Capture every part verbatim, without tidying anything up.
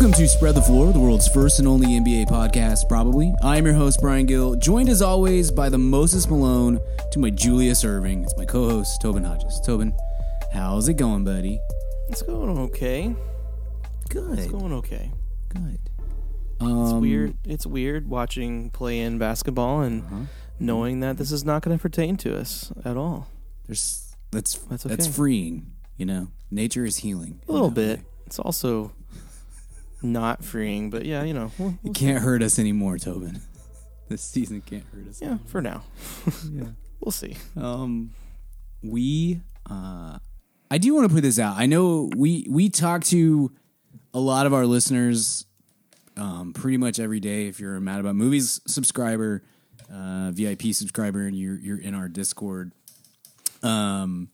Welcome to Spread the Floor, the world's first and only N B A podcast, probably. I am your host, Brian Gill, joined as always by the Moses Malone to my Julius Irving. It's my co-host, Tobin Hodges. Tobin, how's it going, buddy? It's going okay. Good. It's going okay. Good. Um, it's weird. It's weird watching play-in basketball and uh-huh. knowing that this is not going to pertain to us at all. There's that's that's, okay. that's freeing. You know, nature is healing a little bit. Way. It's also not freeing, but yeah, you know, we'll, we'll it can't see. hurt us anymore, Tobin. This season can't hurt us. Yeah, anymore. For now. Yeah, we'll see. Um, we uh, I do want to put this out. I know we we talk to a lot of our listeners. Um, pretty much every day, if you're a Mad About Movies subscriber, uh, V I P subscriber, and you're you're in our Discord, um,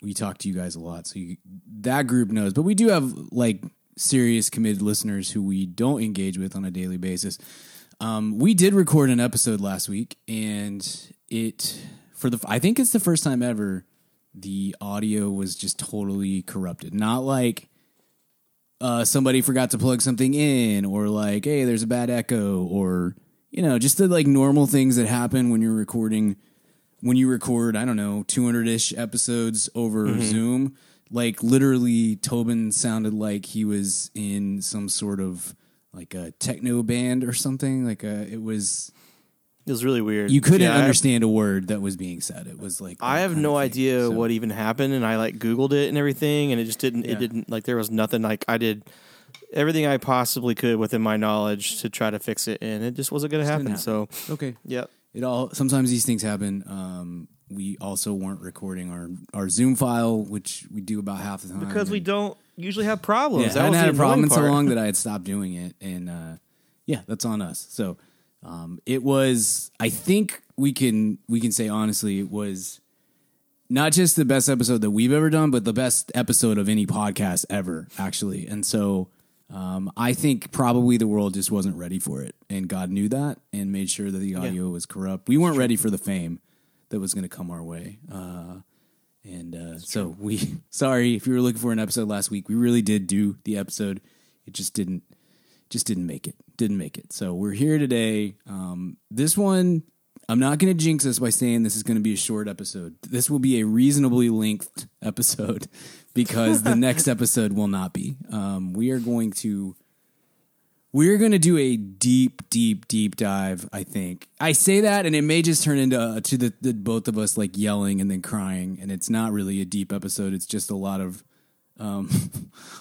we talk to you guys a lot, so you, that group knows. But we do have like serious committed listeners who we don't engage with on a daily basis. Um, we did record an episode last week, and it for the I think it's the first time ever the audio was just totally corrupted. Not like. Uh, somebody forgot to plug something in, or like, hey, there's a bad echo, or, you know, just the like normal things that happen when you're recording, when you record, I don't know, two hundred ish episodes over mm-hmm. Zoom. Like literally Tobin sounded like he was in some sort of like a techno band or something. Like a, it was, it was really weird. You couldn't yeah, understand have, a word that was being said. It was like, I have no idea so. what even happened. And I like Googled it and everything. And it just didn't, yeah. it didn't like, there was nothing like I did everything I possibly could within my knowledge to try to fix it. And it just wasn't going to happen. happen. So, okay. Yeah. It all, sometimes these things happen. Um, we also weren't recording our, our Zoom file, which we do about half the time. Because and, we don't usually have problems. Yeah, that I hadn't had a problem in so long that I had stopped doing it. And, uh, yeah, that's on us. So, Um, it was, I think we can, we can say, honestly, it was not just the best episode that we've ever done, but the best episode of any podcast ever, actually. And so, um, I think probably the world just wasn't ready for it, and God knew that and made sure that the audio yeah. was corrupt. We weren't ready for the fame that was going to come our way. Uh, and, uh, so we, sorry if you were looking for an episode last week, we really did do the episode. It just didn't, just didn't make it. Didn't make it. So we're here today. Um, this one, I'm not going to jinx us by saying this is going to be a short episode. This will be a reasonably lengthed episode because the next episode will not be. Um, we are going to, we're going to do a deep, deep, deep dive. I think I say that, and it may just turn into uh, to the, the both of us like yelling and then crying. And it's not really a deep episode. It's just a lot of Um,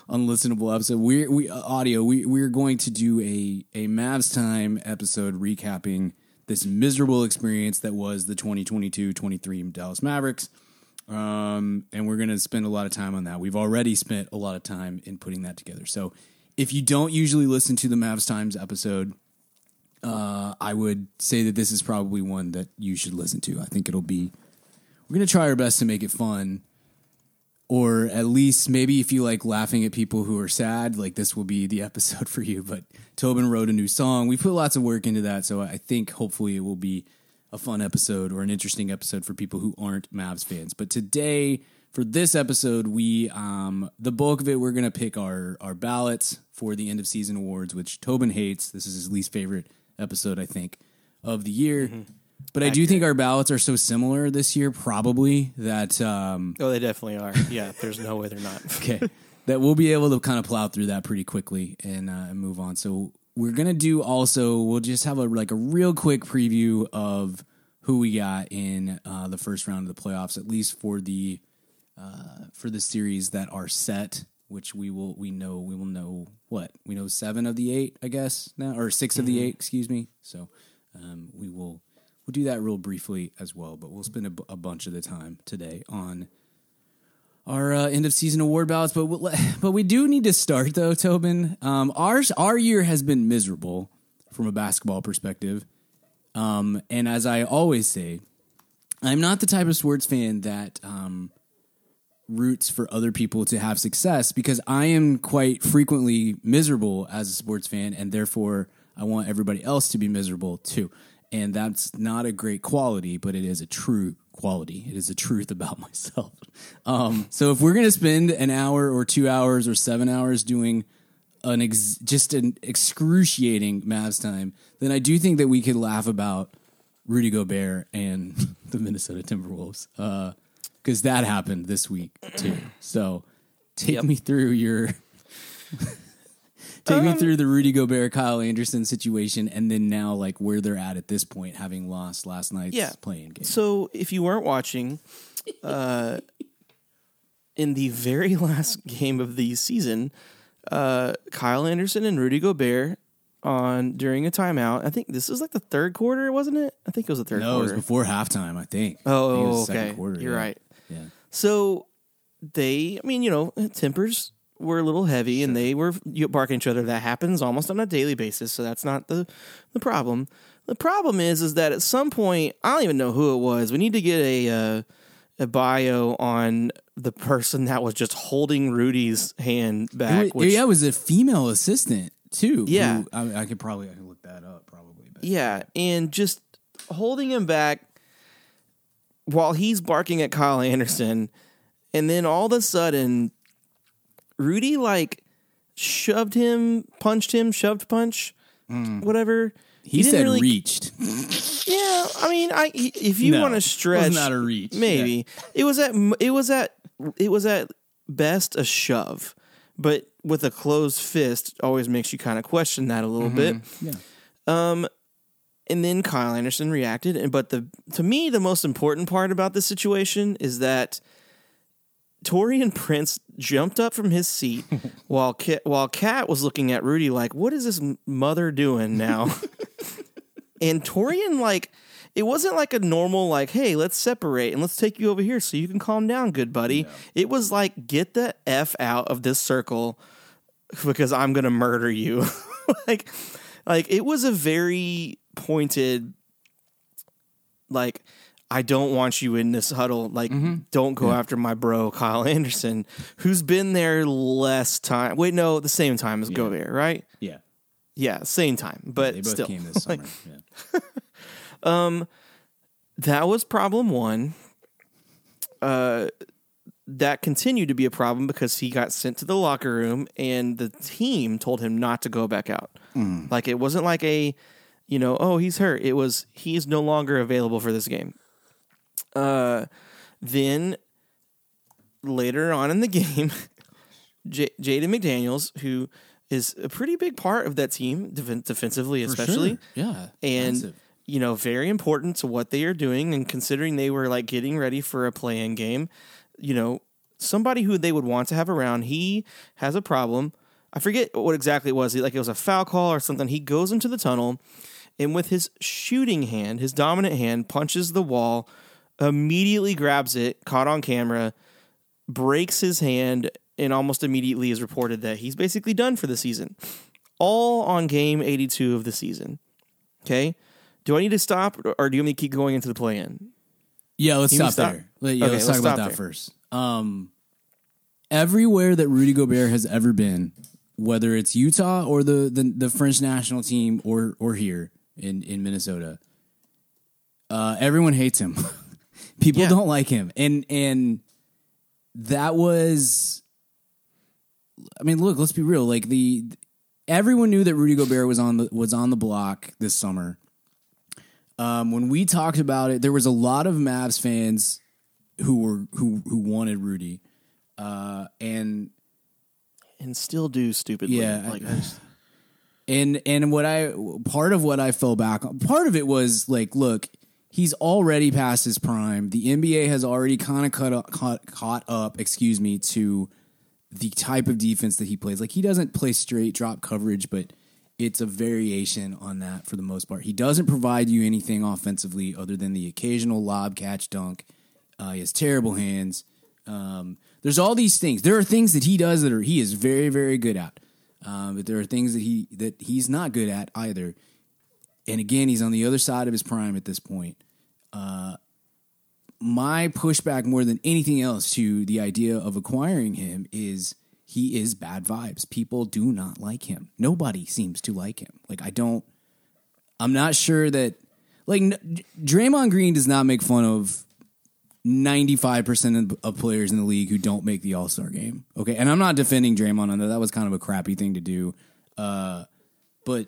unlistenable episode. We we uh, audio. We we're going to do a a Mavs Time episode recapping this miserable experience that was the twenty twenty-two twenty-three Dallas Mavericks. Um, and we're going to spend a lot of time on that. We've already spent a lot of time in putting that together. So if you don't usually listen to the Mavs Times episode, uh, I would say that this is probably one that you should listen to. I think it'll be. We're going to try our best to make it fun. Or at least maybe if you like laughing at people who are sad, like this will be the episode for you. But Tobin wrote a new song. We put lots of work into that. So I think hopefully it will be a fun episode or an interesting episode for people who aren't Mavs fans. But today for this episode, we um, the bulk of it, we're going to pick our, our ballots for the end of season awards, which Tobin hates. This is his least favorite episode, I think, of the year. Mm-hmm. But I do think our ballots are so similar this year, probably, that... Um, oh, they definitely are. Yeah, there's no way they're not. Okay. That we'll be able to kind of plow through that pretty quickly and uh, move on. So we're going to do also... We'll just have a like a real quick preview of who we got in uh, the first round of the playoffs, at least for the uh, for the series that are set, which we will we know... We will know what? We know seven of the eight, I guess, now, or six mm-hmm. of the eight, excuse me. So um, we will... We'll do that real briefly as well, but we'll spend a, b- a bunch of the time today on our uh, end of season award ballots. But we'll let, but we do need to start though, Tobin. Um, ours our year has been miserable from a basketball perspective, um, and as I always say, I'm not the type of sports fan that um, roots for other people to have success because I am quite frequently miserable as a sports fan, and therefore I want everybody else to be miserable too. And that's not a great quality, but it is a true quality. It is a truth about myself. Um, so if we're going to spend an hour or two hours or seven hours doing an ex- just an excruciating Mavs time, then I do think that we could laugh about Rudy Gobert and the Minnesota Timberwolves, because uh, that happened this week too. So take yep. me through your take um, me through the Rudy Gobert, Kyle Anderson situation, and then now like where they're at at this point, having lost last night's yeah. play-in game. So if you weren't watching, uh, in the very last game of the season, uh, Kyle Anderson and Rudy Gobert. On during a timeout, I think this is like the third quarter, wasn't it? I think it was the third no, quarter. No, it was before halftime, I think. Oh, I think it was okay. Second quarter, You're yeah. right. Yeah. So they, I mean, you know, tempers were a little heavy, sure. and they were barking at each other. That happens almost on a daily basis, so that's not the the problem. The problem is, is that at some point, I don't even know who it was. We need to get a uh, a bio on the person that was just holding Rudy's hand back. It, which, yeah, it was a female assistant. Too. Yeah, who, I, I could probably I could look that up probably. But. Yeah, and just holding him back while he's barking at Kyle Anderson, and then all of a sudden, Rudy like shoved him, punched him, shoved punch, mm. whatever. He, he said really, reached. Yeah, I mean, I if you no, want to stretch, it was not a reach. Maybe yeah. it was at it was at it was at best a shove, but. With a closed fist always makes you kind of question that a little mm-hmm. bit. Yeah. Um, and then Kyle Anderson reacted. And, but the, to me, the most important part about this situation is that Torian Prince jumped up from his seat while Kat, while Kat was looking at Rudy like, what is this mother doing now? And Torian, like, it wasn't like a normal, like, hey, let's separate and let's take you over here so you can calm down, good buddy. Yeah. It was like, get the F out of this circle. Because I'm going to murder you. like, like it was a very pointed, like, I don't want you in this huddle. Like, mm-hmm. don't go yeah. after my bro, Kyle Anderson, who's been there less time. Wait, no, the same time as yeah. Gobert, right? Yeah. Yeah. Same time, but yeah, they both still came this summer. Like, yeah. um, that was problem one. Uh, That continued to be a problem because he got sent to the locker room and the team told him not to go back out. Mm. Like, it wasn't like a, you know, oh, he's hurt. It was, he is no longer available for this game. Uh, then later on in the game, J- Jaden McDaniels, who is a pretty big part of that team def- defensively, especially. For sure. Yeah. And, massive. You know, very important to what they are doing. And considering they were like getting ready for a play-in game, you know, somebody who they would want to have around, he has a problem. I forget what exactly it was. Like, it was a foul call or something. He goes into the tunnel and with his shooting hand, his dominant hand, punches the wall, immediately grabs it, caught on camera, breaks his hand, and almost immediately is reported that he's basically done for the season. All on game eighty-two of the season. Okay? Do I need to stop or do you want me to keep going into the play-in? Yeah, let's stop, stop there. Let, yeah, okay, let's, let's talk about that there. first. Um, everywhere that Rudy Gobert has ever been, whether it's Utah or the the, the French national team or or here in, in Minnesota, uh, everyone hates him. People yeah. don't like him. And and that was, I mean, look, let's be real. Like the everyone knew that Rudy Gobert was on the was on the block this summer. Um, when we talked about it, there was a lot of Mavs fans who were who who wanted Rudy, uh, and and still do stupidly. Yeah, like I, and and what I part of what I fell back on, part of it was like, look, he's already past his prime. The N B A has already kind of cut up, caught, caught up, excuse me, to the type of defense that he plays. Like, he doesn't play straight drop coverage, but it's a variation on that for the most part. He doesn't provide you anything offensively other than the occasional lob, catch, dunk. Uh, he has terrible hands. Um, there's all these things. There are things that he does that are he is very, very good at. Um, but there are things that he that he's not good at either. And again, he's on the other side of his prime at this point. Uh, my pushback more than anything else to the idea of acquiring him is he is bad vibes. People do not like him. Nobody seems to like him. Like, I don't, I'm not sure that, like, Draymond Green does not make fun of ninety-five percent of players in the league who don't make the All-Star game. Okay, and I'm not defending Draymond on that. That was kind of a crappy thing to do. Uh, but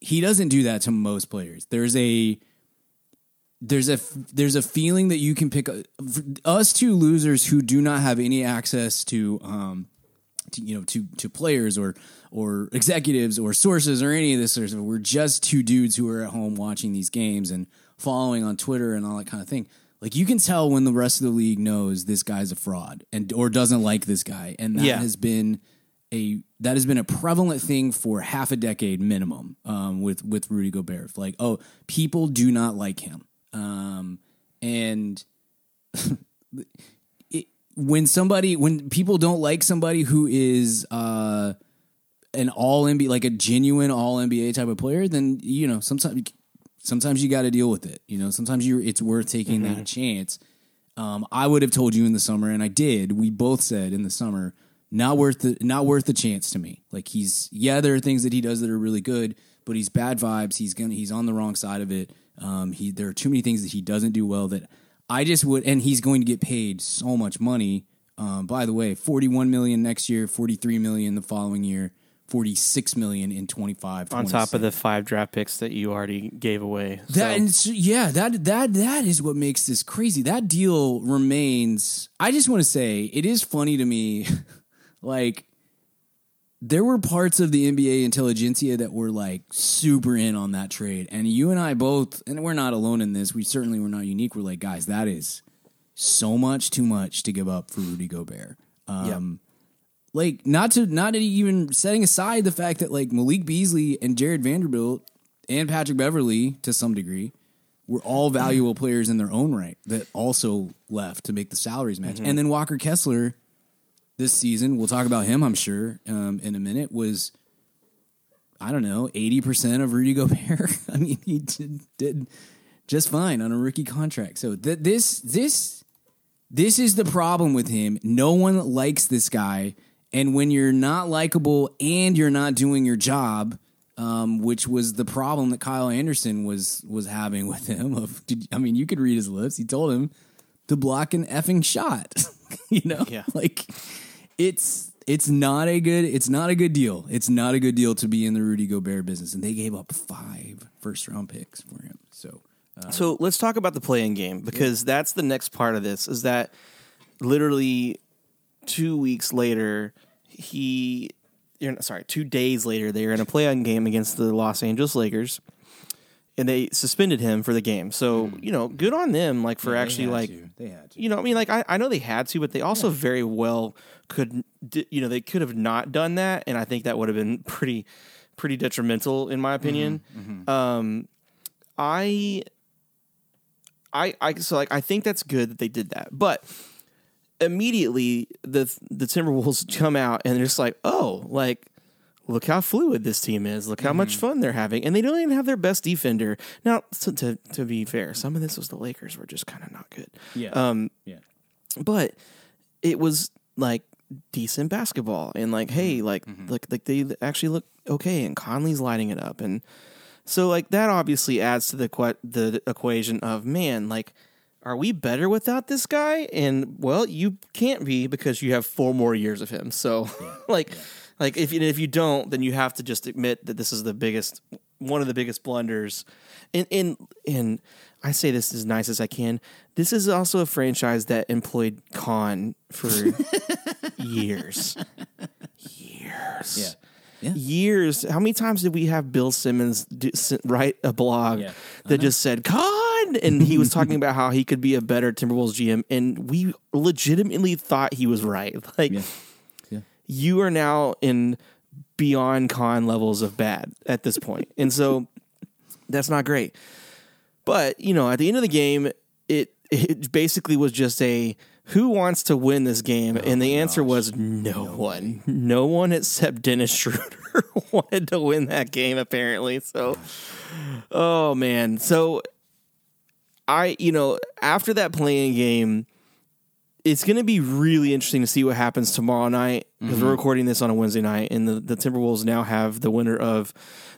he doesn't do that to most players. There's a there's a there's a feeling that you can pick a, us two losers who do not have any access to um to, you know to to players or or executives or sources or any of this sort of stuff. We're just two dudes who are at home watching these games and following on Twitter and all that kind of thing. Like, you can tell when the rest of the league knows this guy's a fraud and or doesn't like this guy, and that yeah. has been a that has been a prevalent thing for half a decade minimum um, with with Rudy Gobert. Like, oh, people do not like him, um, and it, when somebody when people don't like somebody who is uh, an all N B A, like a genuine all N B A type of player, then you know sometimes. Sometimes you got to deal with it. You know, sometimes you it's worth taking mm-hmm. that chance. Um, I would have told you in the summer, and I did. We both said in the summer, not worth the not worth the chance to me. Like, he's yeah, there are things that he does that are really good, but he's bad vibes. He's gonna he's on the wrong side of it. Um, he there are too many things that he doesn't do well that I just would. And he's going to get paid so much money. Um, by the way, forty-one million dollars next year, forty-three million dollars the following year. forty-six million in twenty-five on top of the five draft picks that you already gave away. That so. yeah, that that that is what makes this crazy. That deal remains. I just want to say it is funny to me. Like, there were parts of the N B A intelligentsia that were like super in on that trade, and you and I both, and we're not alone in this. We certainly were not unique. We're like, guys, that is so much too much to give up for Rudy Gobert. Um, yeah. Like, not to not even setting aside the fact that, like, Malik Beasley and Jared Vanderbilt and Patrick Beverly, to some degree, were all valuable players in their own right that also left to make the salaries match. Mm-hmm. And then Walker Kessler this season, we'll talk about him, I'm sure, um, in a minute, was, I don't know, eighty percent of Rudy Gobert. I mean, he did, did just fine on a rookie contract. So th- this this this is the problem with him. No one likes this guy. And when you're not likable and you're not doing your job, um, which was the problem that Kyle Anderson was was having with him. Of, did, I mean, you could read his lips. He told him to block an effing shot. you know, yeah. Like, it's it's not a good it's not a good deal. It's not a good deal to be in the Rudy Gobert business. And they gave up five first round picks for him. So, uh, so let's talk about the play-in game, because yeah. that's the next part of this. Is that literally two weeks later? He, you're sorry, two days later, they were in a play-in game against the Los Angeles Lakers, and they suspended him for the game. So, mm. you know, good on them, like, for yeah, actually, they like, to. They had to. You know, I mean, like, I, I know they had to, but they also yeah. very well could, you know, they could have not done that, and I think that would have been pretty, pretty detrimental, in my opinion. Mm-hmm. Mm-hmm. Um, I, I, I, so, like, I think that's good that they did that, but immediately the the Timberwolves come out and they're just like, oh, like, look how fluid this team is. Look how mm-hmm. much fun they're having. And they don't even have their best defender. Now, to to, to be fair, some of this was the Lakers were just kind of not good. Yeah. Um, yeah. But it was, like, decent basketball. And, like, hey, like, mm-hmm. like, like they actually look okay. And Conley's lighting it up. And so, like, that obviously adds to the que- the equation of, man, like, are we better without this guy? And, well, you can't be, because you have four more years of him. So, yeah, like, yeah. like if you, if you don't, then you have to just admit that this is the biggest, one of the biggest blunders. And, and, and I say this as nice as I can. This is also a franchise that employed Kahn for years. Years. Yeah. Yeah. Years. How many times did we have Bill Simmons do, write a blog yeah. that just said Kahn, and he was talking about how he could be a better Timberwolves G M, and we legitimately thought he was right. Like, yeah. Yeah. you are now in beyond Kahn levels of bad at this point, and so that's not great. But, you know, at the end of the game, it it basically was just a, who wants to win this game? Oh, and the answer gosh. was no, no one. No one except Dennis Schroeder wanted to win that game, apparently. So, oh, man. So, I, you know, after that play-in game, it's going to be really interesting to see what happens tomorrow night, because mm-hmm. we're recording this on a Wednesday night, and the, the Timberwolves now have the winner of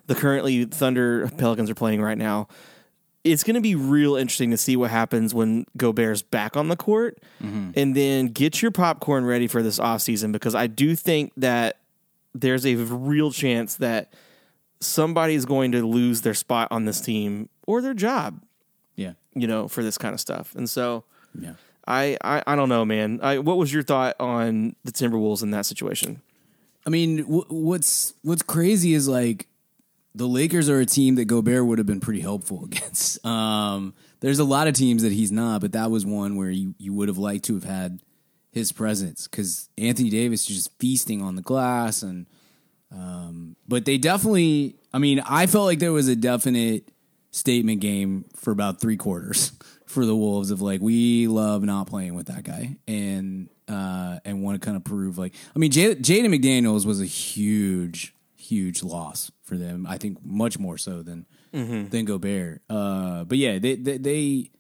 the currently Thunder Pelicans are playing right now. it's going to be real interesting to see what happens when Gobert's back on the court. Mm-hmm. And then get your popcorn ready for this offseason, because I do think that there's a real chance that somebody is going to lose their spot on this team or their job. Yeah. You know, for this kind of stuff. And so yeah. I, I, I don't know, man. I, what was your thought on the Timberwolves in that situation? I mean, w- what's what's crazy is like, the Lakers are a team that Gobert would have been pretty helpful against. Um, there's a lot of teams that he's not, but that was one where you, you would have liked to have had his presence, because Anthony Davis is just feasting on the glass. And um, but they definitely, I mean, I felt like there was a definite statement game for about three quarters for the Wolves of like, we love not playing with that guy, and uh, and want to kind of prove like, I mean, J- Jaden McDaniels was a huge, huge loss for them, I think much more so than mm-hmm. than Gobert. Uh, but yeah, they, they they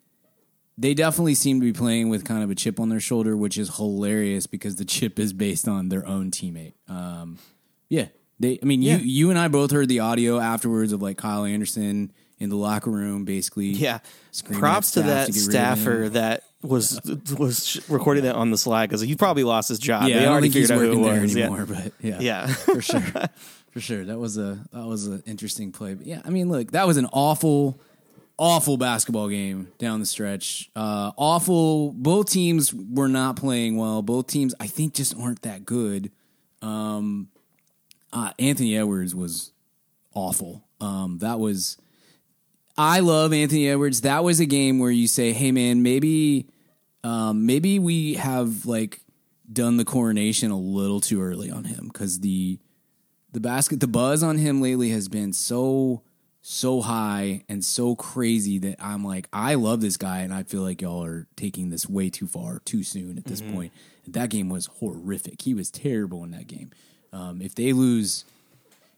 they definitely seem to be playing with kind of a chip on their shoulder, which is hilarious because the chip is based on their own teammate. Um, yeah, they. I mean, yeah. you you and I both heard the audio afterwards of like Kyle Anderson in the locker room, basically. Yeah, props to that to staffer that was was recording that on the slide, because he probably lost his job. Yeah, they I already figured out who it was anymore, yeah. but yeah, yeah, for sure. For sure, that was a that was an interesting play. But yeah, I mean, look, that was an awful, awful basketball game down the stretch. Uh, awful. Both teams were not playing well. Both teams, I think, just aren't that good. Um, uh, Anthony Edwards was awful. Um, that was. I love Anthony Edwards. That was a game where you say, "Hey, man, maybe, um, maybe we have like done the coronation a little too early on him, because the." The basket, the buzz on him lately has been so, so high and so crazy that I'm like, I love this guy, and I feel like y'all are taking this way too far too soon at this mm-hmm. point. And that game was horrific. He was terrible in that game. Um, if they lose,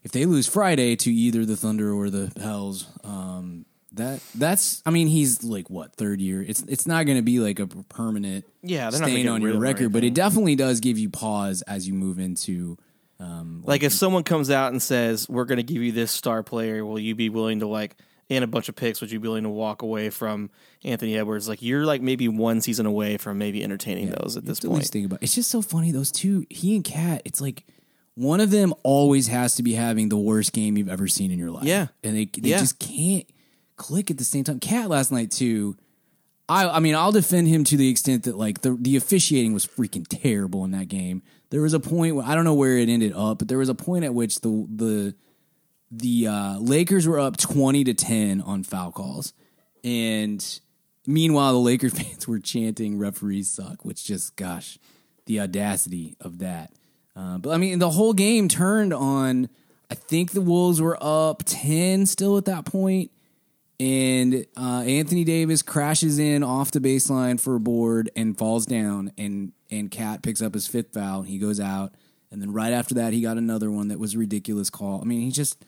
if they lose Friday to either the Thunder or the Pels, um, that that's, I mean, he's like what third year. It's it's not going to be like a permanent yeah, stain on your record, but it definitely does give you pause as you move into. Um, like, like if someone comes out and says, we're going to give you this star player, will you be willing to like, and a bunch of picks, would you be willing to walk away from Anthony Edwards? Like, you're like maybe one season away from maybe entertaining yeah, those at this point. Think about it. It's just so funny. Those two, he and Kat, it's like one of them always has to be having the worst game you've ever seen in your life. Yeah. And they, they yeah. just can't click at the same time. Kat last night too. I, I mean, I'll defend him to the extent that like the, the officiating was freaking terrible in that game. There was a point where I don't know where it ended up, but there was a point at which the the the uh, Lakers were up twenty to ten on foul calls, and meanwhile the Lakers fans were chanting "referees suck," which just gosh, the audacity of that. Uh, but I mean, the whole game turned on. I think the Wolves were up ten still at that point, and uh, Anthony Davis crashes in off the baseline for a board and falls down and. And Cat picks up his fifth foul, and he goes out. And then right after that, he got another one that was a ridiculous call. I mean, he just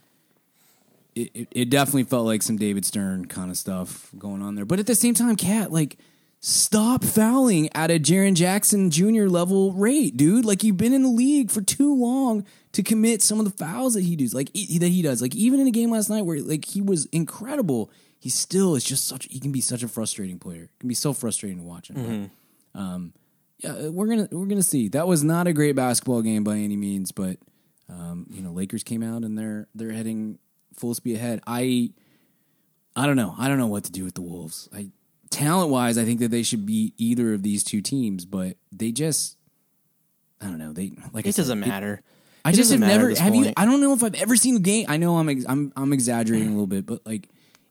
it, it, it definitely felt like some David Stern kind of stuff going on there. But at the same time, Cat, like, stop fouling at a Jaren Jackson Junior level rate, dude. Like, you've been in the league for too long to commit some of the fouls that he does. Like that he does. Like even in a game last night where like he was incredible, he still is just such. He can be such a frustrating player. It can be so frustrating to watch him. Mm-hmm. Um, Yeah, we're gonna we're gonna see. That was not a great basketball game by any means, but um, you know, Lakers came out and they're they're heading full speed ahead. I I don't know. I don't know what to do with the Wolves. I talent wise, I think that they should beat either of these two teams, but they just I don't know. They like it I said, doesn't matter. It, I just have never have point. you. I don't know if I've ever seen a game. I know I'm ex, I'm I'm exaggerating a little bit, but like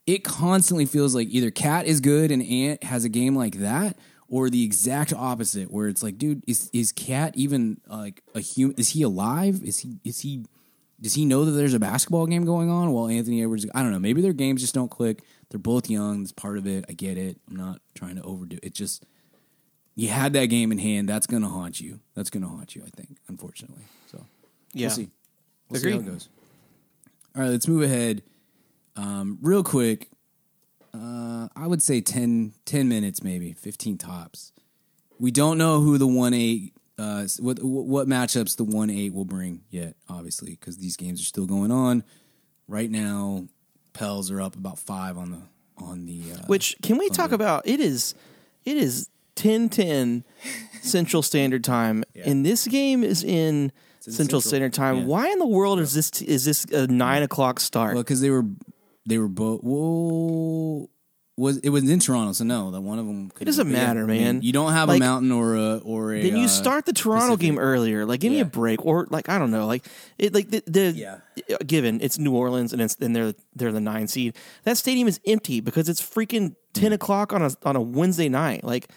it constantly feels like either Cat is good and Ant has a game like that. Or the exact opposite, where it's like, dude, is is Cat even uh, like a human? Is he alive? Is he is he does he know that there's a basketball game going on? Well, Anthony Edwards, I don't know. Maybe their games just don't click. They're both young. It's part of it. I get it. I'm not trying to overdo it. It just you had that game in hand. That's gonna haunt you. That's gonna haunt you. I think, unfortunately. So yeah, we'll see. We'll Agreed. see how it goes. All right, let's move ahead. Um, real quick. Uh, I would say ten, ten minutes, maybe fifteen tops. We don't know who the one eight, uh, what what matchups the one eight will bring yet, obviously, because these games are still going on. Right now, Pels are up about five on the on the uh, which can we talk the, about? It is it is ten ten Central Standard Time, yeah. and this game is in Central, Central Standard Time. Yeah. Why in the world is this is this a nine o'clock start? Well, because they were they were both. Whoa. Was it was in Toronto? So no, that one of them. It doesn't matter, yeah, man. You don't have like, a mountain or a or a. Then you start the Toronto Pacific. Game earlier. Like, give yeah. me a break, or like I don't know, like it, like the, the yeah. given it's New Orleans and it's and they're they're the nine seed. That stadium is empty because it's freaking ten o'clock on a on a Wednesday night. Like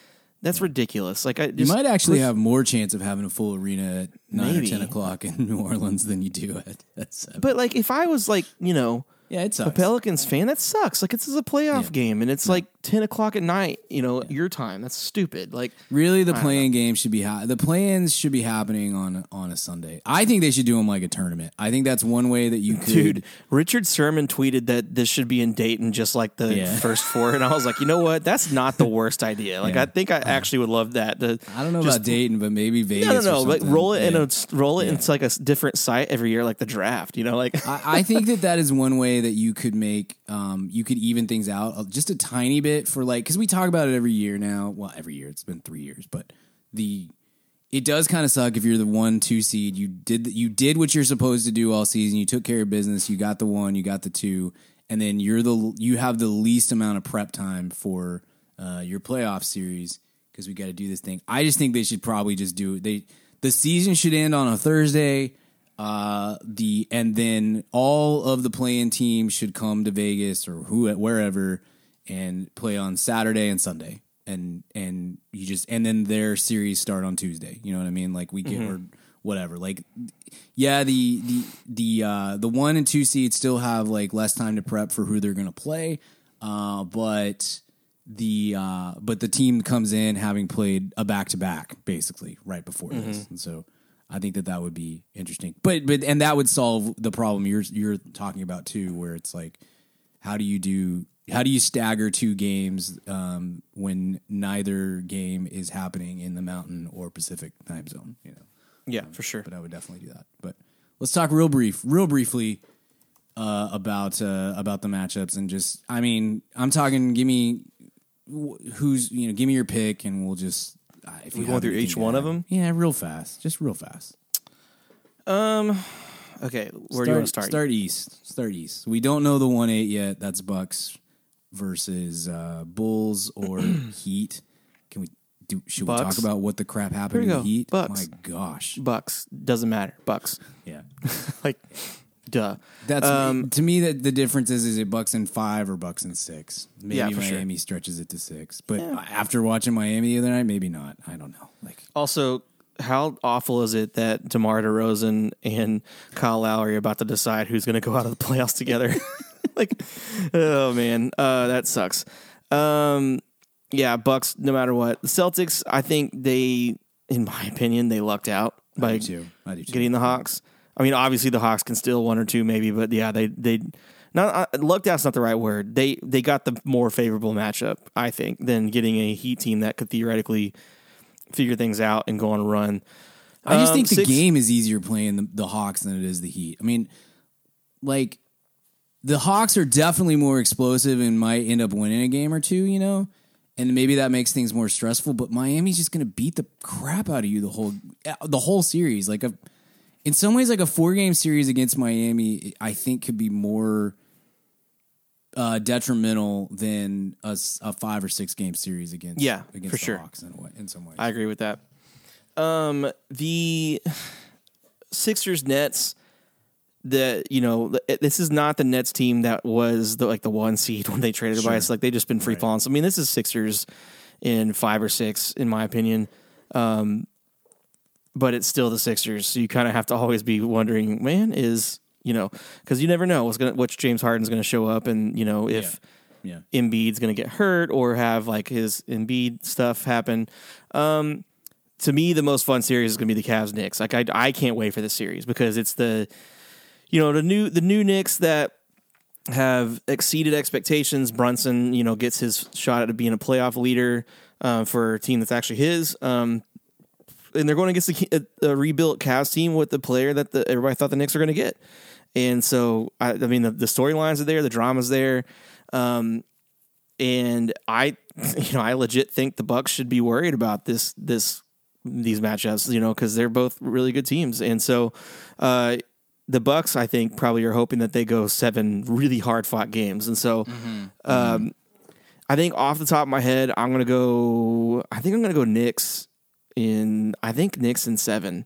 that's ridiculous. Like I just, you might actually push, have more chance of having a full arena at nine maybe. or ten o'clock in New Orleans than you do at, at seven. But like if I was like you know. Yeah, it sucks. A Pelicans fan, that sucks. Like, this is a playoff yeah. game, and it's yeah. like ten o'clock at night. You know, yeah. your time. That's stupid. Like, really, the play-in game should be ha- the play-ins should be happening on on a Sunday. I think they should do them like a tournament. I think that's one way that you could. Dude, Richard Sherman tweeted that this should be in Dayton, just like the yeah. first four, and I was like, you know what? That's not the worst idea. Like, yeah. I think I actually would love that. The, I don't know just, about Dayton, but maybe Vegas. No, no, no. Or like, roll it yeah. and roll it yeah. into like a different site every year, like the draft. You know, like I, I think that that is one way. That you could make, um, you could even things out just a tiny bit for like, because we talk about it every year now. Well, every year it's been three years, but the it does kind of suck if you're the one two seed. You did you did what you're supposed to do all season. You took care of business. You got the one. You got the two, and then you're the you have the least amount of prep time for uh, your playoff series because we got to do this thing. I just think they should probably just do they the season should end on a Thursday. Uh, the and then all of the play-in teams should come to Vegas or who wherever and play on Saturday and Sunday and and you just and then their series start on Tuesday. You know what I mean? Like we get mm-hmm. or whatever. Like yeah, the the the uh, the one and two seeds still have like less time to prep for who they're gonna play. Uh, but the uh, but the team comes in having played a back to back basically right before mm-hmm. this, and so. I think that that would be interesting, but but and that would solve the problem you're you're talking about too, where it's like, how do you do how do you stagger two games um, when neither game is happening in the Mountain or Pacific time zone? You know, yeah, um, for sure. But I would definitely do that. But let's talk real brief, real briefly uh, about uh, about the matchups and just I mean I'm talking give me who's you know give me your pick and we'll just. Uh, if we go through each one of them? Yeah, real fast. Just real fast. Um, okay, where start, do you want to start? Start east. Start east. We don't know the one eight yet. That's Bucks versus uh, Bulls or Heat. Can we do? Should Bucks. we talk about what the crap happened in the Heat? Bucks. My gosh. Bucks. Doesn't matter. Bucks. Yeah. like, yeah. duh. That's um, To me, that the difference is, is it Bucks in five or Bucks in six? Maybe yeah, Miami sure. stretches it to six. But yeah. after watching Miami the other night, maybe not. I don't know. Like, also, how awful is it that DeMar DeRozan and Kyle Lowry are about to decide who's going to go out of the playoffs together? like, oh, man. Uh, that sucks. Um, yeah, Bucks, no matter what. The Celtics, I think they, in my opinion, they lucked out by I do too. I do too. getting the Hawks. I mean, obviously the Hawks can steal one or two, maybe, but yeah, they they not uh, lucked out's not the right word. They they got the more favorable matchup, I think, than getting a Heat team that could theoretically figure things out and go on a run. Um, I just think the six, game is easier playing the, the Hawks than it is the Heat. I mean, like the Hawks are definitely more explosive and might end up winning a game or two, you know. And maybe that makes things more stressful, but Miami's just going to beat the crap out of you the whole the whole series, like a. In some ways, like a four-game series against Miami, I think could be more uh, detrimental than a, a five or six-game series against yeah, against for the sure. Hawks in a way, in some ways. I agree with that. Um, the Sixers Nets, the you know, this is not the Nets team that was the, like the one seed when they traded sure. by. It's like they've just been free right. falling. So I mean, this is Sixers in five or six, in my opinion. Um, But it's still the Sixers, so you kind of have to always be wondering, man, is, you know, because you never know what's gonna, which James Harden's going to show up and, you know, if yeah. Yeah. Embiid's going to get hurt or have, like, his Embiid stuff happen. Um, to me, the most fun series is going to be the Cavs-Knicks. Like, I, I can't wait for this series because it's the, you know, the new the new Knicks that have exceeded expectations. Brunson, you know, gets his shot at being a playoff leader uh, for a team that's actually his. Um And they're going against the, the rebuilt Cavs team with the player that the, everybody thought the Knicks were going to get. And so, I, I mean, the, the storylines are there, the drama's there. Um, And I, you know, I legit think the Bucks should be worried about this, this, these matchups, you know, because they're both really good teams. And so, uh, the Bucks, I think, probably are hoping that they go seven really hard fought games. And so, mm-hmm. um, I think off the top of my head, I'm gonna go. I think I'm gonna go Knicks in. I think Knicks in seven.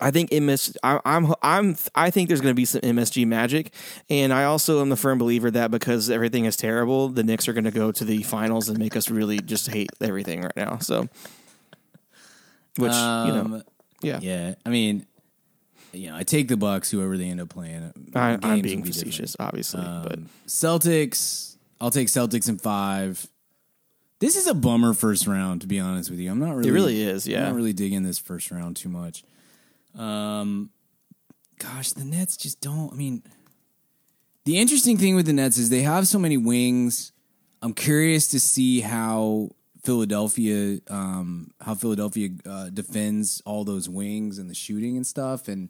I think M S. I, I'm. I'm. I think there's going to be some M S G magic, and I also am the firm believer that because everything is terrible, the Knicks are going to go to the finals and make us really just hate everything right now. So, which um, you know, yeah, yeah. I mean, you know, I take the Bucks, whoever they end up playing. I, I'm being be facetious, different. obviously, um, but Celtics. I'll take Celtics in five. This is a bummer first round, to be honest with you. I'm not really. It really is. Yeah, I'm not really digging this first round too much. Um, gosh, the Nets just don't, I mean, the interesting thing with the Nets is they have so many wings. I'm curious to see how Philadelphia, um, how Philadelphia, uh, defends all those wings and the shooting and stuff. And,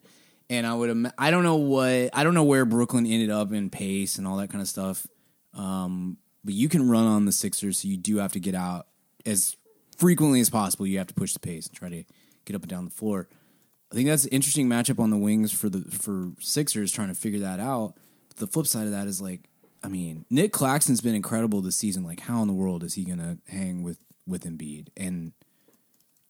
and I would, I don't know what, I don't know where Brooklyn ended up in pace and all that kind of stuff. Um, but you can run on the Sixers. So you do have to get out as frequently as possible. You have to push the pace and try to get up and down the floor. I think that's an interesting matchup on the wings for the for Sixers trying to figure that out. But the flip side of that is, like, I mean, Nick Claxton's been incredible this season. Like, how in the world is he going to hang with, with Embiid? And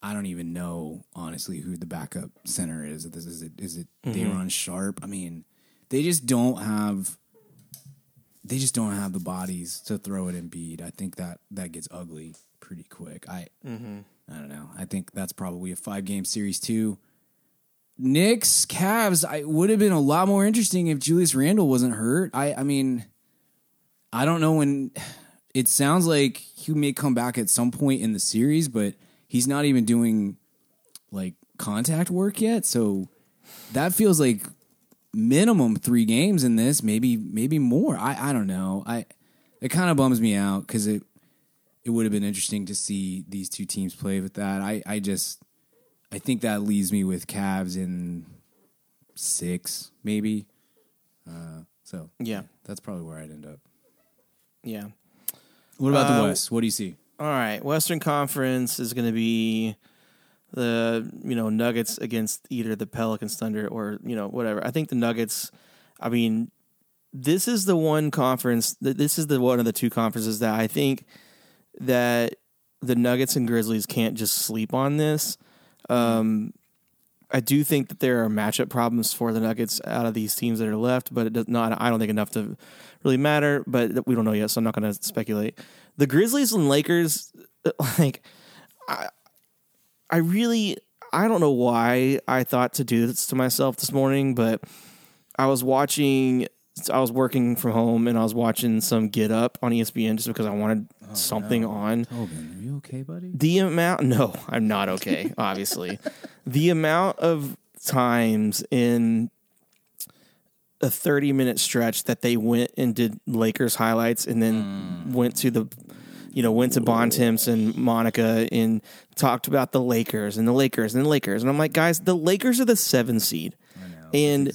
I don't even know, honestly, who the backup center is. Is it, is it, is it mm-hmm. Shaedon Sharpe? I mean, they just don't have they just don't have the bodies to throw at Embiid. I think that, that gets ugly pretty quick. I mm-hmm. I don't know. I think that's probably a five-game series, too. Knicks, Cavs, I would have been a lot more interesting if Julius Randle wasn't hurt. I, I mean, I don't know when. It sounds like he may come back at some point in the series, but he's not even doing, like, contact work yet. So that feels like minimum three games in this, maybe maybe more. I, I don't know. I it kind of bums me out because it it would have been interesting to see these two teams play with that. I, I just... I think that leaves me with Cavs in six, maybe. Uh, so, yeah, that's probably where I'd end up. Yeah. What about uh, the West? What do you see? All right. Western Conference is going to be the, you know, Nuggets against either the Pelicans, Thunder, or, you know, whatever. I think the Nuggets, I mean, this is the one conference, this is the one of the two conferences that I think that the Nuggets and Grizzlies can't just sleep on this. Um, I do think that there are matchup problems for the Nuggets out of these teams that are left, but it does not, I don't think enough to really matter, but we don't know yet. So I'm not going to speculate. The Grizzlies and Lakers, like I, I really, I don't know why I thought to do this to myself this morning, but I was watching, I was working from home and I was watching some Get Up on E S P N just because I wanted oh, something no. on. Tobin, are you okay, buddy? The amount, no, I'm not okay, obviously. The amount of times in a thirty-minute stretch that they went and did Lakers highlights and then mm. went to the, you know, went to Bontemps and Monica and talked about the Lakers and the Lakers and the Lakers. And I'm like, guys, the Lakers are the seven seed. And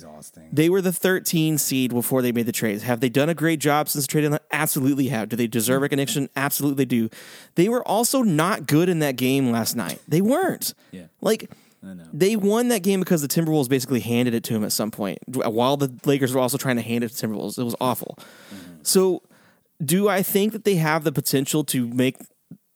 they were the thirteen seed before they made the trades. Have they done a great job since the trade? Absolutely have. Do they deserve recognition? Absolutely they do. They were also not good in that game last night. They weren't. Yeah. Like, I know. They won that game because the Timberwolves basically handed it to them at some point, while the Lakers were also trying to hand it to the Timberwolves. It was awful. Mm-hmm. So do I think that they have the potential to make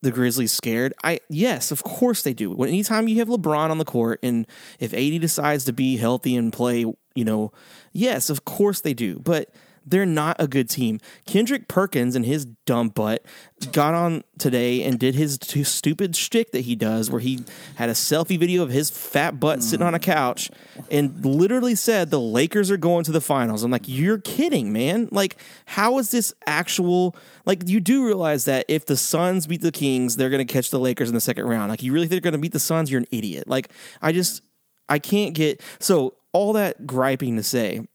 the Grizzlies scared? I yes, of course they do. When anytime you have LeBron on the court, and if A D decides to be healthy and play, you know, yes, of course they do. But they're not a good team. Kendrick Perkins and his dumb butt got on today and did his too stupid shtick that he does, where he had a selfie video of his fat butt sitting on a couch and literally said the Lakers are going to the finals. I'm like, you're kidding, man. Like, how is this actual, like, you do realize that if the Suns beat the Kings, they're going to catch the Lakers in the second round. Like, you really think they're going to beat the Suns? You're an idiot. Like, I just, I can't get, so all that griping to say,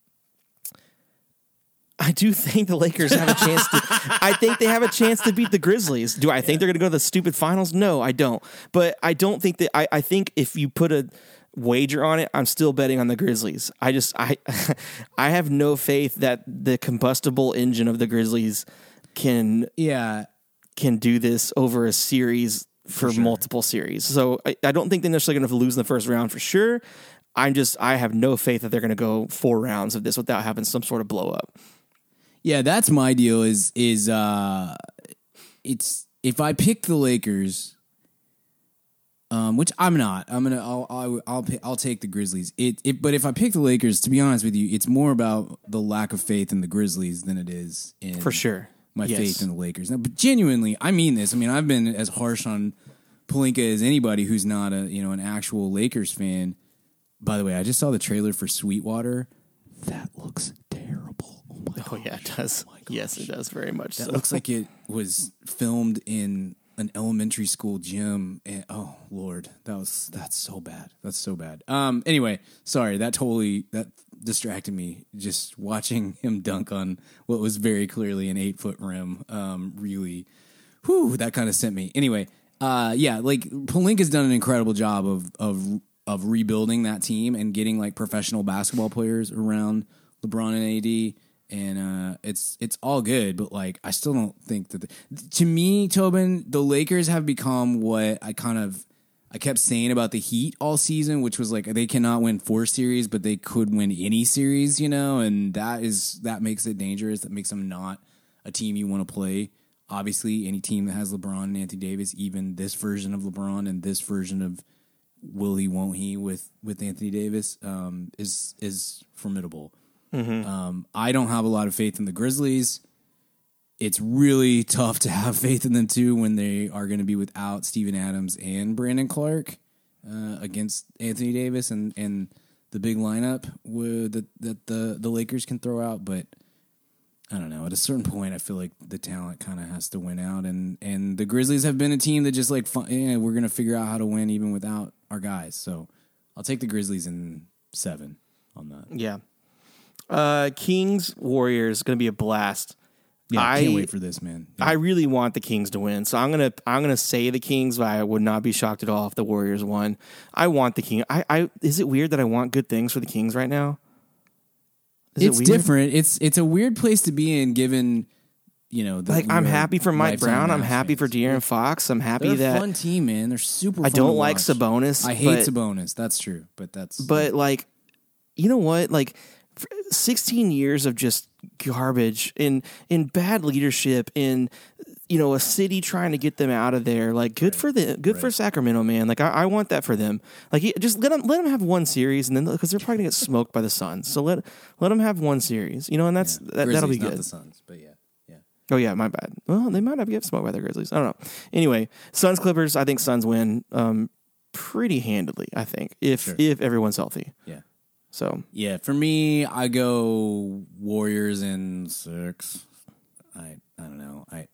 I do think the Lakers have a chance to I think they have a chance to beat the Grizzlies. Do I think yeah. they're going to go to the stupid finals? No, I don't. But I don't think that I, I think if you put a wager on it, I'm still betting on the Grizzlies. I just I I have no faith that the combustible engine of the Grizzlies can yeah can do this over a series for, for sure. multiple series. So I, I don't think they're necessarily going to lose in the first round for sure. I'm just, I have no faith that they're going to go four rounds of this without having some sort of blow up. Yeah, that's my deal is, is uh, it's, if I pick the Lakers, um, which I'm not, I'm going to, I'll, I'll, I'll, I'll take the Grizzlies. It, it, but if I pick the Lakers, to be honest with you, it's more about the lack of faith in the Grizzlies than it is in for sure. my yes. faith in the Lakers. Now, but genuinely, I mean this. I mean, I've been as harsh on Pelinka as anybody who's not a, you know, an actual Lakers fan. By the way, I just saw the trailer for Sweetwater. That looks terrible. Oh, my oh yeah, it does. Oh yes, it does very much. That so. looks like it was filmed in an elementary school gym. And, oh Lord, that was that's so bad. That's so bad. Um. Anyway, sorry. That totally that distracted me. Just watching him dunk on what was very clearly an eight foot rim. Um. Really, whew, that kind of sent me. Anyway. Uh. Yeah. Like Pelinka's done an incredible job of of. of rebuilding that team and getting like professional basketball players around LeBron and A D. And uh, it's it's all good, but like I still don't think that... The, to me, Tobin, the Lakers have become what I kind of... I kept saying about the Heat all season, which was like they cannot win four series, but they could win any series, you know? And that is that makes it dangerous. That makes them not a team you want to play. Obviously, any team that has LeBron and Anthony Davis, even this version of LeBron and this version of... will he, won't he with, with Anthony Davis um, is is formidable. Mm-hmm. Um, I don't have a lot of faith in the Grizzlies. It's really tough to have faith in them, too, when they are going to be without Steven Adams and Brandon Clark uh, against Anthony Davis and, and the big lineup with, that, that the, the Lakers can throw out. But I don't know. At a certain point, I feel like the talent kind of has to win out. And, and the Grizzlies have been a team that just like, yeah, we're going to figure out how to win even without our guys. So I'll take the Grizzlies in seven on that. Yeah. Uh, Kings Warriors going to be a blast. Yeah, I can't wait for this, man. Yeah. I really want the Kings to win. So I'm going to, I'm going to say the Kings, but I would not be shocked at all if the Warriors won. I want the King. I, I, is it weird that I want good things for the Kings right now? Is it's it different. It's, it's a weird place to be in given, you know, the like I'm happy for Mike Brown. I'm happy for De'Aaron Fox. I'm happy They're that a fun team, man. They're super. I fun don't like watch. Sabonis. I hate but, Sabonis. That's true. But that's, but like, you know what? Like sixteen years of just garbage and, and bad leadership in, you know, a city trying to get them out of there. Like good right. for the good right. for Sacramento, man. Like I, I want that for them. Like just let them, let them have one series and then because they're probably gonna get smoked by the Suns. So let, let them have one series, you know, and that's, yeah. that, that'll be not good. The Suns, but yeah. Oh, yeah, my bad. Well, they might not be up smoked by the Grizzlies. I don't know. Anyway, Suns Clippers, I think Suns win um, pretty handily, I think, if sure. if everyone's healthy. Yeah. So. Yeah, for me, I go Warriors in six. I I don't know. I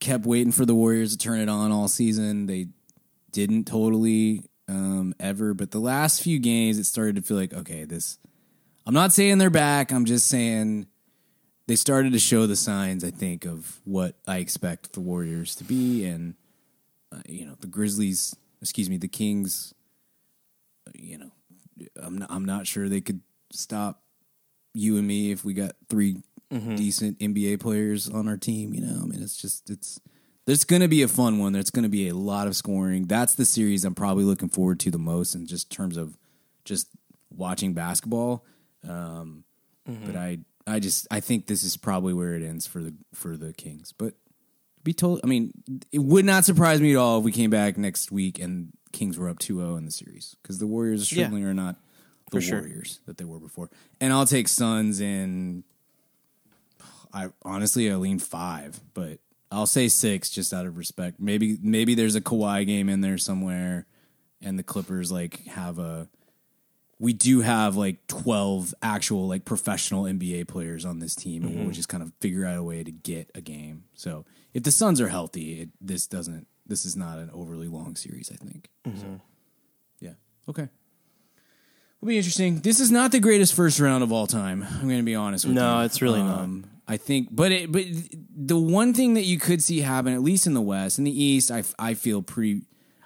kept waiting for the Warriors to turn it on all season. They didn't totally um, ever, but the last few games, it started to feel like, okay, this... I'm not saying they're back. I'm just saying... They started to show the signs, I think, of what I expect the Warriors to be. And, uh, you know, the Grizzlies, excuse me, the Kings, you know, I'm not, I'm not sure they could stop you and me if we got three mm-hmm. decent N B A players on our team. You know, I mean, it's just, it's, there's going to be a fun one. There's going to be a lot of scoring. That's the series I'm probably looking forward to the most in just terms of just watching basketball. Um, mm-hmm. But I, I just I think this is probably where it ends for the for the Kings. But be told, I mean, it would not surprise me at all if we came back next week and Kings were up two oh in the series because the Warriors certainly yeah. are not the for Warriors sure. that they were before. And I'll take Suns in. I honestly I lean five, but I'll say six just out of respect. Maybe maybe there's a Kawhi game in there somewhere, and the Clippers like have a. We do have like twelve actual like professional N B A players on this team, and mm-hmm. we'll just kind of figure out a way to get a game. So if the Suns are healthy, it, this doesn't. This is not an overly long series, I think. Mm-hmm. So, yeah. Okay. It'll be interesting. This is not the greatest first round of all time. I'm going to be honest with no, you. No, it's really um, not. I think, but it, but the one thing that you could see happen, at least in the West, in the East, I I feel pretty.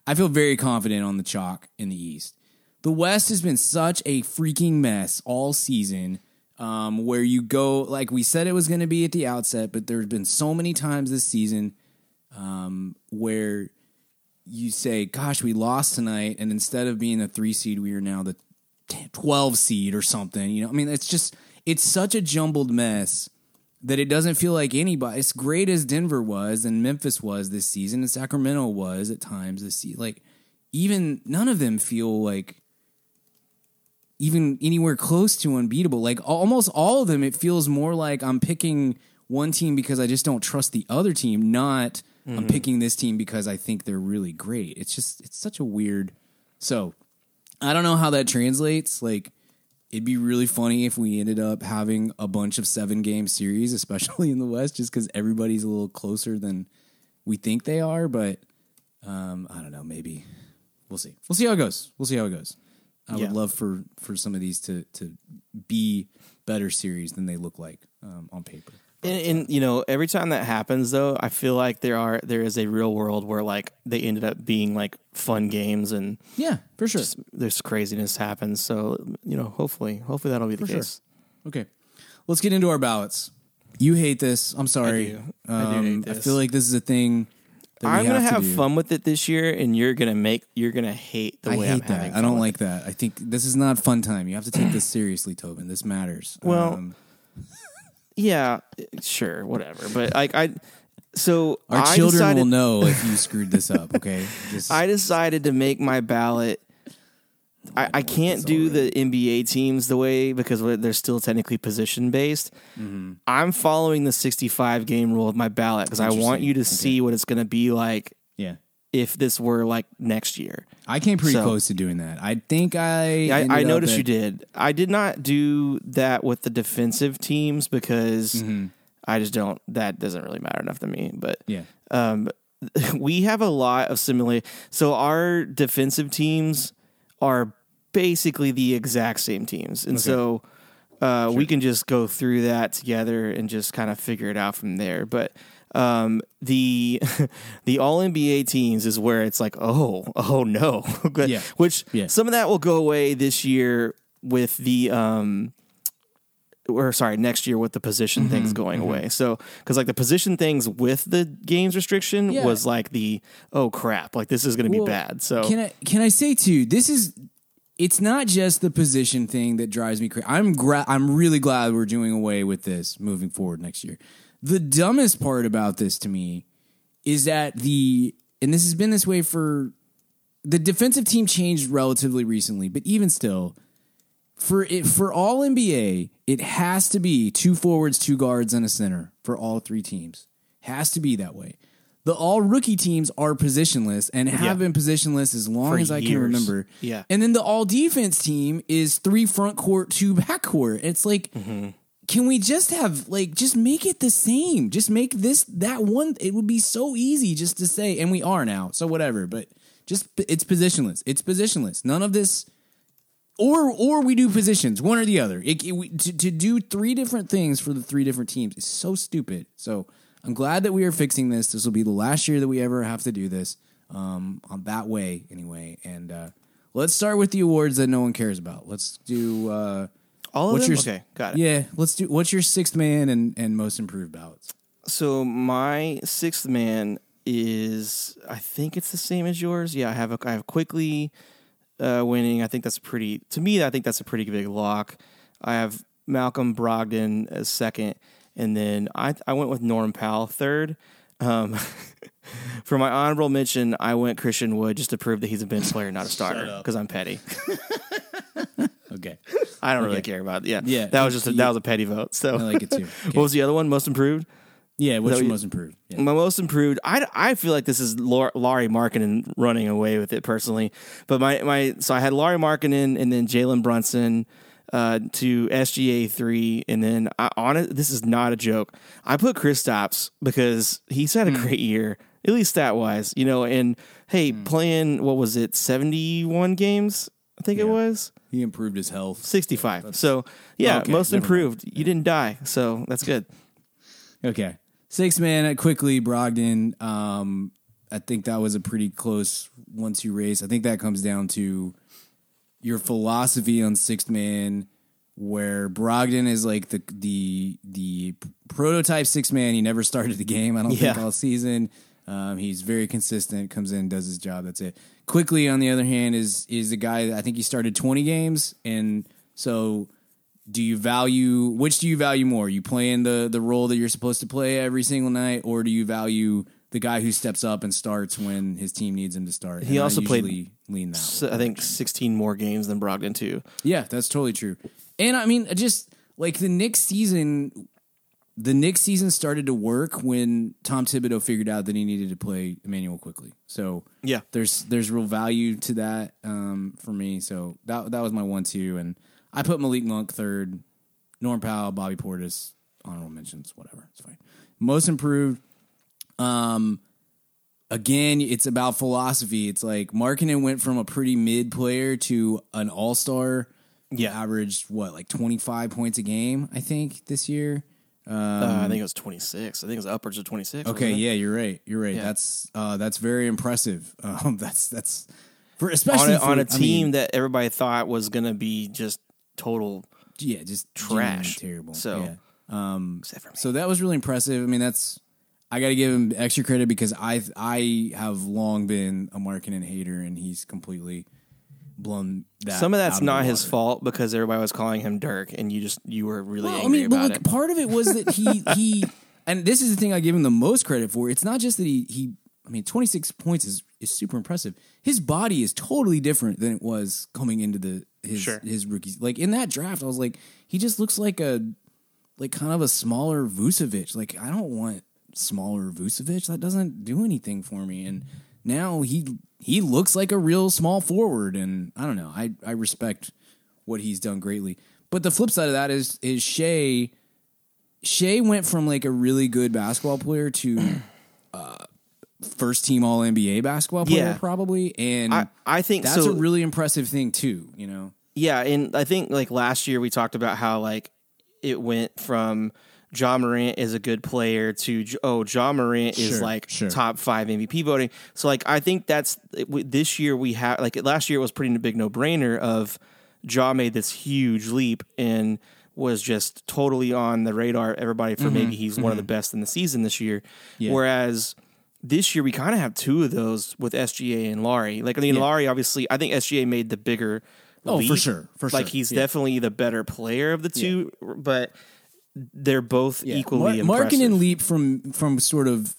I feel very confident on the chalk in the East. The West has been such a freaking mess all season. um, where you go, like we said it was going to be at the outset, but there's been so many times this season um, where you say, gosh, we lost tonight, and instead of being a three seed, we are now the twelve seed or something. You know, I mean, it's just, it's such a jumbled mess that it doesn't feel like anybody, as great as Denver was and Memphis was this season and Sacramento was at times this season, like, even none of them feel like even anywhere close to unbeatable. Like almost all of them, it feels more like I'm picking one team because I just don't trust the other team, not mm-hmm. I'm picking this team because I think they're really great. It's just, it's such a weird, so I don't know how that translates. Like, it'd be really funny if we ended up having a bunch of seven-game series, especially in the West, just because everybody's a little closer than we think they are. But um, I don't know. Maybe we'll see. We'll see how it goes. We'll see how it goes. I yeah. would love for, for some of these to, to be better series than they look like um, on paper. But, and, and you know, every time that happens, though, I feel like there are there is a real world where like they ended up being like fun games and yeah, for sure. Just, there's craziness happens. So, you know, hopefully, hopefully that'll be the for case. Sure. Okay, let's get into our ballots. You hate this. I'm sorry. I, do. Um, I, do hate this. I feel like this is a thing. I'm gonna have, have fun with it this year, and you're gonna make you're gonna hate the I way hate I'm that. Having. Fun I don't like it. That. I think this is not fun time. You have to take this seriously, Tobin. This matters. Well, um, yeah, sure, whatever. But like I, so our I children decided, will know if you screwed this up. Okay, Just, I decided to make my ballot. I, I can't do right. the N B A teams the way because they're still technically position based. Mm-hmm. I'm following the sixty-five game rule of my ballot because I want you to okay. see what it's going to be like. Yeah. If this were like next year, I came pretty so, close to doing that. I think I. Yeah, I, I noticed at, you did. I did not do that with the defensive teams because mm-hmm. I just don't. That doesn't really matter enough to me. But yeah. Um, we have a lot of similar. So our defensive teams are basically the exact same teams. And okay. so uh, sure. we can just go through that together and just kind of figure it out from there. But um, the the all-N B A teams is where it's like, oh, oh, no. but, yeah. Which yeah. some of that will go away this year with the um, – or sorry, next year with the position mm-hmm. things going mm-hmm. away. So because like the position things with the games restriction yeah. was like the, oh, crap, like this is going to well, be bad. So can I, can I say too, this is – it's not just the position thing that drives me crazy. I'm gra- I'm really glad we're doing away with this moving forward next year. The dumbest part about this to me is that the, and this has been this way for, the defensive team changed relatively recently, but even still, for it, for all N B A, it has to be two forwards, two guards, and a center for all three teams. Has to be that way. The all-rookie teams are positionless and have yeah. been positionless as long For as I years. Can remember. Yeah. And then the all-defense team is three front court, two back court. It's like, mm-hmm. can we just have, like, just make it the same? Just make this, that one. It would be so easy just to say, and we are now, so whatever. But just, it's positionless. It's positionless. None of this, or or we do positions, one or the other. It, it, we, to, to do three different things for the three different teams is so stupid. So I'm glad that we are fixing this. This will be the last year that we ever have to do this um, on that way anyway. And uh, let's start with the awards that no one cares about. Let's do uh, all of what's them. Your, okay, got it. Yeah, let's do. What's your sixth man and, and most improved ballots? So my sixth man is, I think it's the same as yours. Yeah, I have a, I have Quickly uh, winning. I think that's pretty. To me, I think that's a pretty big lock. I have Malcolm Brogdon as second. And then I I went with Norm Powell third. Um, for my honorable mention, I went Christian Wood just to prove that he's a bench player, not a starter, because I'm petty. okay, I don't okay. really care about it. Yeah, yeah. That was just a, that was a petty vote. So I like it too. Okay. What was the other one? Most improved. Yeah, what's your most improved? Yeah. My most improved. I, I feel like this is Larry Markkinen running away with it personally. But my my so I had Larry Markkinen and then Jalen Brunson. Uh, to S G A three, and then I, honest, this is not a joke. I put Kristaps because he's had a mm. great year, at least stat wise, you know. And hey, mm. playing what was it, seventy-one games? I think yeah. it was. He improved his health. sixty-five. That's, so yeah, okay, most improved. Mind. You yeah. didn't die, so that's good. Okay, six man Quickly Brogdon. Um, I think that was a pretty close one-two race. I think that comes down to your philosophy on sixth man where Brogdon is like the the the prototype six man. He never started the game, I don't yeah. think, all season. Um, he's very consistent, comes in, does his job, that's it. Quickly, on the other hand, is is a guy that I think he started twenty games, and so do you value, which do you value more? You playing the the role that you're supposed to play every single night, or do you value the guy who steps up and starts when his team needs him to start? He and also played, lean that so, I think, sixteen more games than Brogdon, too. Yeah, that's totally true. And, I mean, just, like, the Knicks season, the Knicks season started to work when Tom Thibodeau figured out that he needed to play Immanuel Quickley. So, yeah, there's there's real value to that um, for me. So, that that was my one two. And I put Malik Monk third, Norm Powell, Bobby Portis, honorable mentions, whatever. It's fine. Most improved. Um, again, it's about philosophy. It's like Markkanen went from a pretty mid player to an all-star. Yeah. Averaged what, like twenty-five points a game, I think, this year. Um, uh, I think it was twenty-six. I think it was upwards of twenty-six. Okay. Yeah. You're right. You're right. Yeah. That's, uh, that's very impressive. Um, that's, that's for, especially on a, for, on a team I mean, that everybody thought was going to be just total. Yeah. Just trash. Terrible. So, yeah. um, so that was really impressive. I mean, that's, I got to give him extra credit because I I have long been a Markkanen hater, and he's completely blown that. Some of that's not his fault because everybody was calling him Dirk, and you just you were really well, angry I mean, about but like, it. Part of it was that he he, and this is the thing I give him the most credit for. It's not just that he he. I mean, twenty-six points is is super impressive. His body is totally different than it was coming into the his sure. his rookies. Like in that draft, I was like, he just looks like a like kind of a smaller Vucevic. Like I don't want. Smaller Vucevic, that doesn't do anything for me. And now he he looks like a real small forward. And I don't know. I, I respect what he's done greatly. But the flip side of that is is Shea. Shea went from like a really good basketball player to uh, first team All N B A basketball player, yeah. probably. And I, I think that's so, a really impressive thing too. You know. Yeah, and I think like last year we talked about how like it went from. Ja Morant is a good player to, oh, Ja Morant is sure, like sure. top five M V P voting. So, like, I think that's this year we have, like, last year was pretty big no brainer of Ja made this huge leap and was just totally on the radar of everybody for mm-hmm. maybe he's mm-hmm. one of the best in the season this year. Yeah. Whereas this year we kind of have two of those with S G A and Larry. Like, I mean, yeah. Larry, obviously, I think S G A made the bigger oh, leap. for sure. For sure. Like, he's yeah. definitely the better player of the two, yeah. but. They're both yeah. equally Mar- impressive. Markkanen leap from from sort of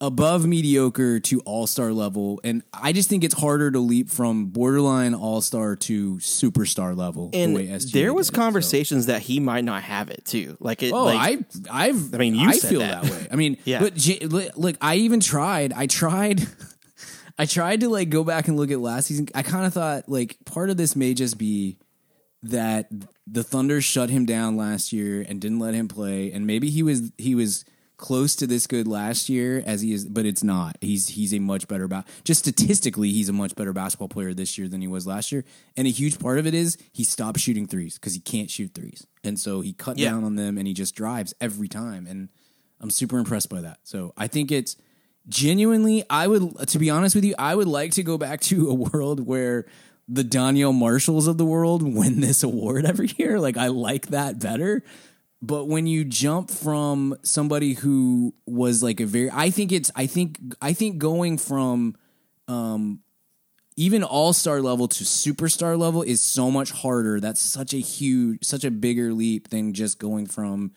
above mediocre to all-star level, and I just think it's harder to leap from borderline all-star to superstar level. And the way there was did, conversations so. that he might not have it too. Like, it, oh, like, I, I've, I mean, you I said feel that. that way. I mean, yeah. But J- look, I even tried. I tried. I tried to like go back and look at last season. I kind of thought like part of this may just be that. The Thunder shut him down last year and didn't let him play, and maybe he was he was close to this good last year as he is, but it's not. He's he's a much better ba- just statistically, he's a much better basketball player this year than he was last year. And a huge part of it is he stopped shooting threes because he can't shoot threes, and so he cut yeah. down on them and he just drives every time. And I'm super impressed by that. So I think it's genuinely. I would, to be honest with you, I would like to go back to a world where. The Danielle Marshalls of the world win this award every year. Like I like that better. But when you jump from somebody who was like a very, I think it's, I think, I think going from um, even all-star level to superstar level is so much harder. That's such a huge, such a bigger leap than just going from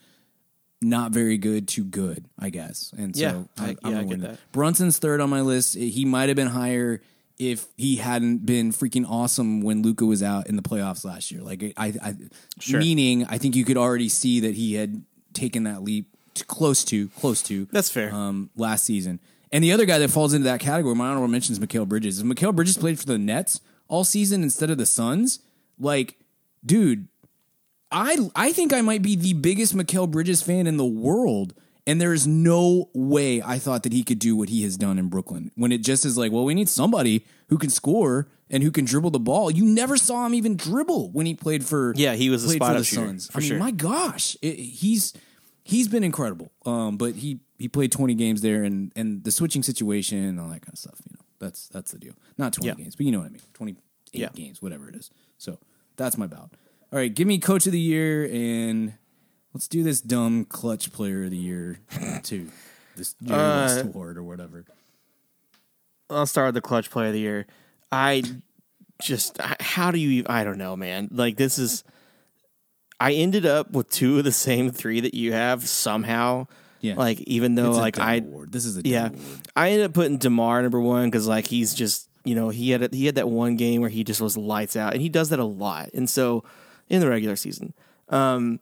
not very good to good, I guess. And so yeah, I, I, I'm yeah, I get that. that. Brunson's third on my list. He might've been higher if he hadn't been freaking awesome when Luka was out in the playoffs last year. Like I, I sure. meaning I think you could already see that he had taken that leap to close to close to that's fair um, last season. And the other guy that falls into that category, my honorable mention, is Mikal Bridges. If Mikal Bridges played for the Nets all season instead of the Suns, like, dude, I, I think I might be the biggest Mikal Bridges fan in the world. And there is no way I thought that he could do what he has done in Brooklyn when it just is like, well, we need somebody who can score and who can dribble the ball. You never saw him even dribble when he played for. Yeah, he was a spot up shooter. I mean, my gosh, it, he's he's been incredible. Um, but he he played twenty games there, and and the switching situation and all that kind of stuff. You know, that's that's the deal. Not twenty yeah. games, but you know what I mean. twenty-eight yeah. games, whatever it is. So that's my bout. All right, give me Coach of the Year, and let's do this dumb Clutch Player of the Year, too. This Jerry West uh, award or whatever. I'll start with the Clutch Player of the Year. I just, how do you, I don't know, man. Like, this is, I ended up with two of the same three that you have somehow. Yeah. Like, even though, it's like, I, award. This is a yeah, award. I ended up putting DeMar number one because, like, he's just, you know, he had a, he had that one game where he just was lights out, and he does that a lot. And so, in the regular season, um,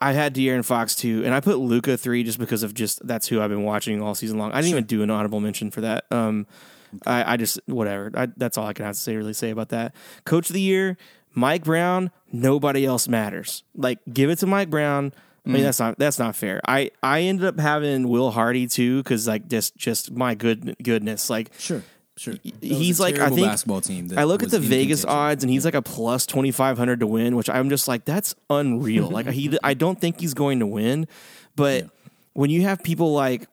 I had De'Aaron Fox two, and I put Luka three just because of just that's who I've been watching all season long. I didn't sure. even do an honorable mention for that. Um, okay. I, I just whatever. I, that's all I can have to say really say about that. Coach of the Year, Mike Brown. Nobody else matters. Like, give it to Mike Brown. I mean, mm. that's not that's not fair. I, I ended up having Will Hardy too because like just just my good goodness like sure. Sure, that he's like I think. Basketball team I look at the Vegas odds, and he's yeah. like a plus twenty five hundred to win, which I'm just like that's unreal. Like he, I don't think he's going to win. But yeah. when you have people like,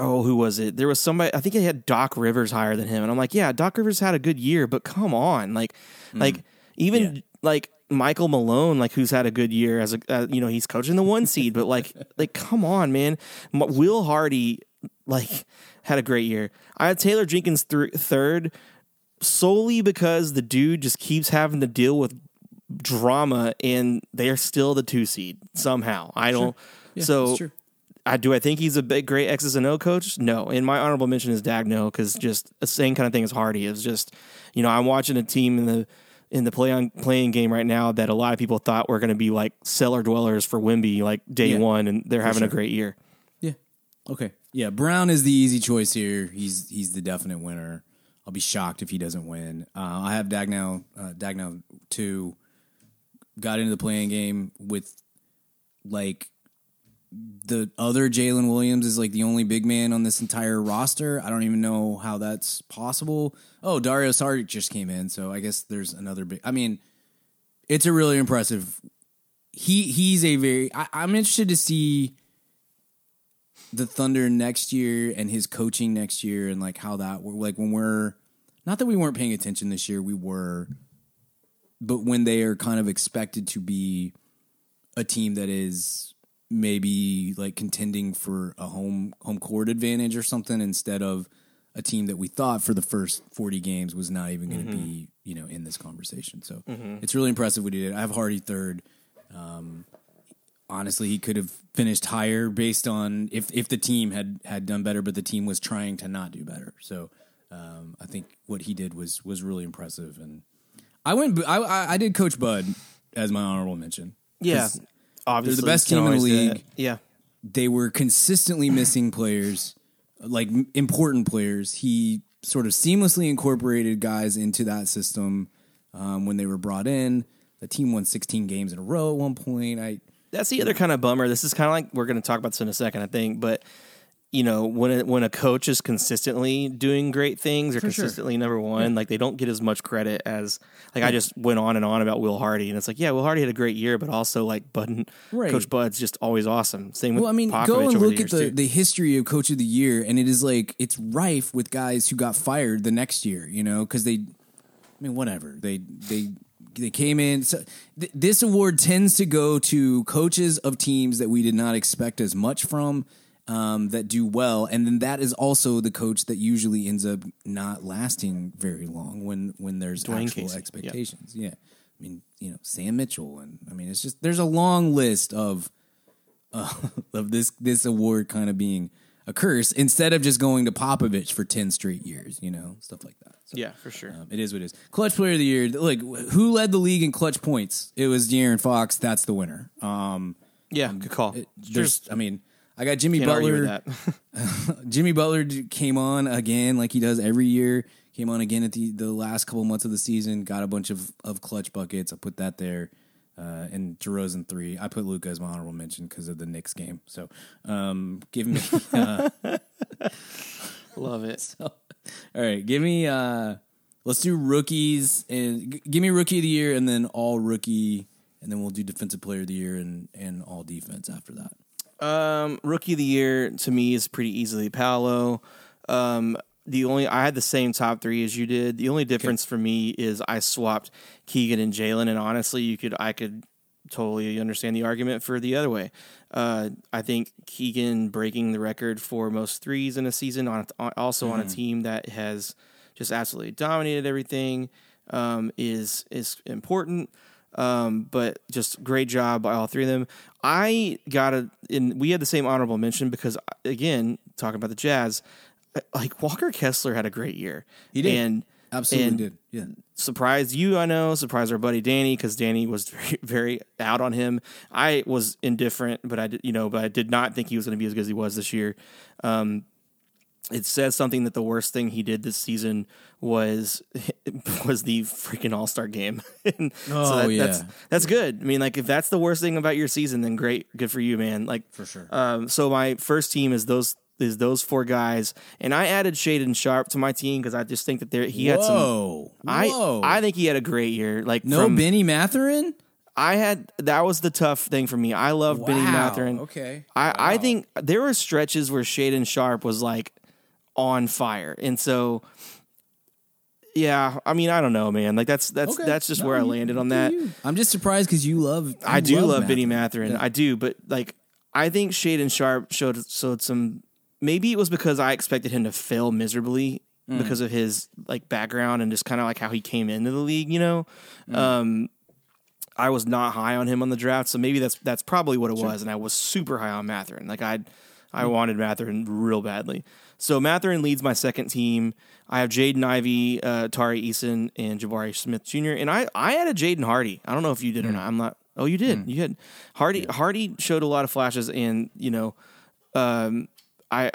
oh, who was it? There was somebody. I think they had Doc Rivers higher than him, and I'm like, yeah, Doc Rivers had a good year, but come on, like, mm. like even yeah. like Michael Malone, like who's had a good year as a, uh, you know, he's coaching the one seed, but like, like come on, man, Will Hardy, like. Had a great year. I had Taylor Jenkins th- third solely because the dude just keeps having to deal with drama and they're still the two seed somehow. I don't. Sure. Yeah, so I do. I think he's a big, great X's and O coach. No. And my honorable mention is Dagno. Cause just the same kind of thing as Hardy is just, you know, I'm watching a team in the, in the play on playing game right now that a lot of people thought were going to be like cellar dwellers for Wemby, like day yeah, one, and they're having sure. a great year. Yeah. Okay. Yeah, Brown is the easy choice here. He's he's the definite winner. I'll be shocked if he doesn't win. Uh, I have Dagno, uh, Dagno two, got into the playing game with, like, the other Jalen Williams is, like, the only big man on this entire roster. I don't even know how that's possible. Oh, Dario Saric just came in, so I guess there's another big... I mean, it's a really impressive... He He's a very... I, I'm interested to see... the Thunder next year and his coaching next year and like how that like when we're not that we weren't paying attention this year, we were, but when they are kind of expected to be a team that is maybe like contending for a home, home court advantage or something, instead of a team that we thought for the first forty games was not even going to mm-hmm. be, you know, in this conversation. So mm-hmm. it's really impressive what he did. I have Hardy third. Um, Honestly, he could have finished higher based on if, if the team had, had done better, but the team was trying to not do better. So um, I think what he did was was really impressive. And I went, I I did Coach Bud as my honorable mention. Yeah, obviously they're the best team in the league. Yeah, they were consistently missing players, like important players. He sort of seamlessly incorporated guys into that system um, when they were brought in. The team won sixteen games in a row at one point. I. That's the other kind of bummer. This is kind of like, we're going to talk about this in a second, I think, but you know, when a, when a coach is consistently doing great things or For consistently sure. number one, yeah. like they don't get as much credit as like, yeah. I just went on and on about Will Hardy, and it's like, yeah, Will Hardy had a great year, but also like Bud, right. Coach Bud's just always awesome. Same well, with I mean, Popovich go and over look the at the, the history of Coach of the Year. And it is like, it's rife with guys who got fired the next year, you know, cause they, I mean, whatever they, they, They came in. So th- this award tends to go to coaches of teams that we did not expect as much from um, that do well. And then that is also the coach that usually ends up not lasting very long when, when there's Dwayne actual Casey. Expectations. Yep. Yeah. I mean, you know, Sam Mitchell. And I mean, it's just, there's a long list of, uh, of this, this award kind of being a curse instead of just going to Popovich for ten straight years, you know, stuff like that. So, yeah, for sure. Um, it is what it is. Clutch Player of the Year. Like, who led the league in clutch points? It was De'Aaron Fox. That's the winner. Um, yeah, good call. It, there's, sure. I mean, I got Jimmy Can't Butler. Jimmy Butler came on again like he does every year. Came on again at the, the last couple months of the season. Got a bunch of, of clutch buckets. I put that there. Uh, and DeRozan three. I put Luka as my honorable mention because of the Knicks game. So um, give me... Uh, Love it. So, all right, give me... Uh, let's do rookies. and g- Give me Rookie of the Year and then all rookie, and then we'll do Defensive Player of the Year and, and all defense after that. Um, rookie of the Year, to me, is pretty easily Paolo. Um, the only I had the same top three as you did. The only difference okay. for me is I swapped Keegan and Jalen, and honestly, you could I could totally understand the argument for the other way. Uh, I think Keegan breaking the record for most threes in a season, on, on also mm. on a team that has just absolutely dominated everything, um, is is important. Um, but just great job by all three of them. I got a, and we had the same honorable mention because, again, talking about the Jazz, like Walker Kessler had a great year. He did. And, Absolutely and did. Yeah. Surprised you, I know. Surprised our buddy Danny, because Danny was very, very out on him. I was indifferent, but I did, you know, but I did not think he was going to be as good as he was this year. Um, It says something that the worst thing he did this season was was the freaking All-Star game. and oh, so that, yeah. That's, that's good. I mean, like, if that's the worst thing about your season, then great. Good for you, man. Like, for sure. Um, so my first team is those is those four guys. And I added Shaedon Sharpe to my team because I just think that there he had Whoa. some. Whoa. I, I think he had a great year. Like, No from, Benny Mathurin? I had that was the tough thing for me. I love wow. Benny Mathurin. Okay. I, wow. I think there were stretches where Shaedon Sharpe was like, on fire. And so, yeah, I mean, I don't know, man. Like that's, that's, okay. that's just no, where I landed on that. You. I'm just surprised because you love, you I do love, love Benny Mathurin. Yeah. I do. But like, I think Shaedon Sharpe showed, showed some, maybe it was because I expected him to fail miserably mm. because of his like background and just kind of like how he came into the league, you know? Mm. Um, I was not high on him on the draft. So maybe that's, that's probably what it sure. was. And I was super high on Mathurin. Like I, I mm. wanted Mathurin real badly. So Mathurin leads my second team. I have Jaden Ivey, uh, Tari Eason, and Jabari Smith Junior And I, I added Jaden Hardy. I don't know if you did mm. or not. I'm not. Oh, you did. Mm. You did. Hardy yeah. Hardy showed a lot of flashes, and you know, um, I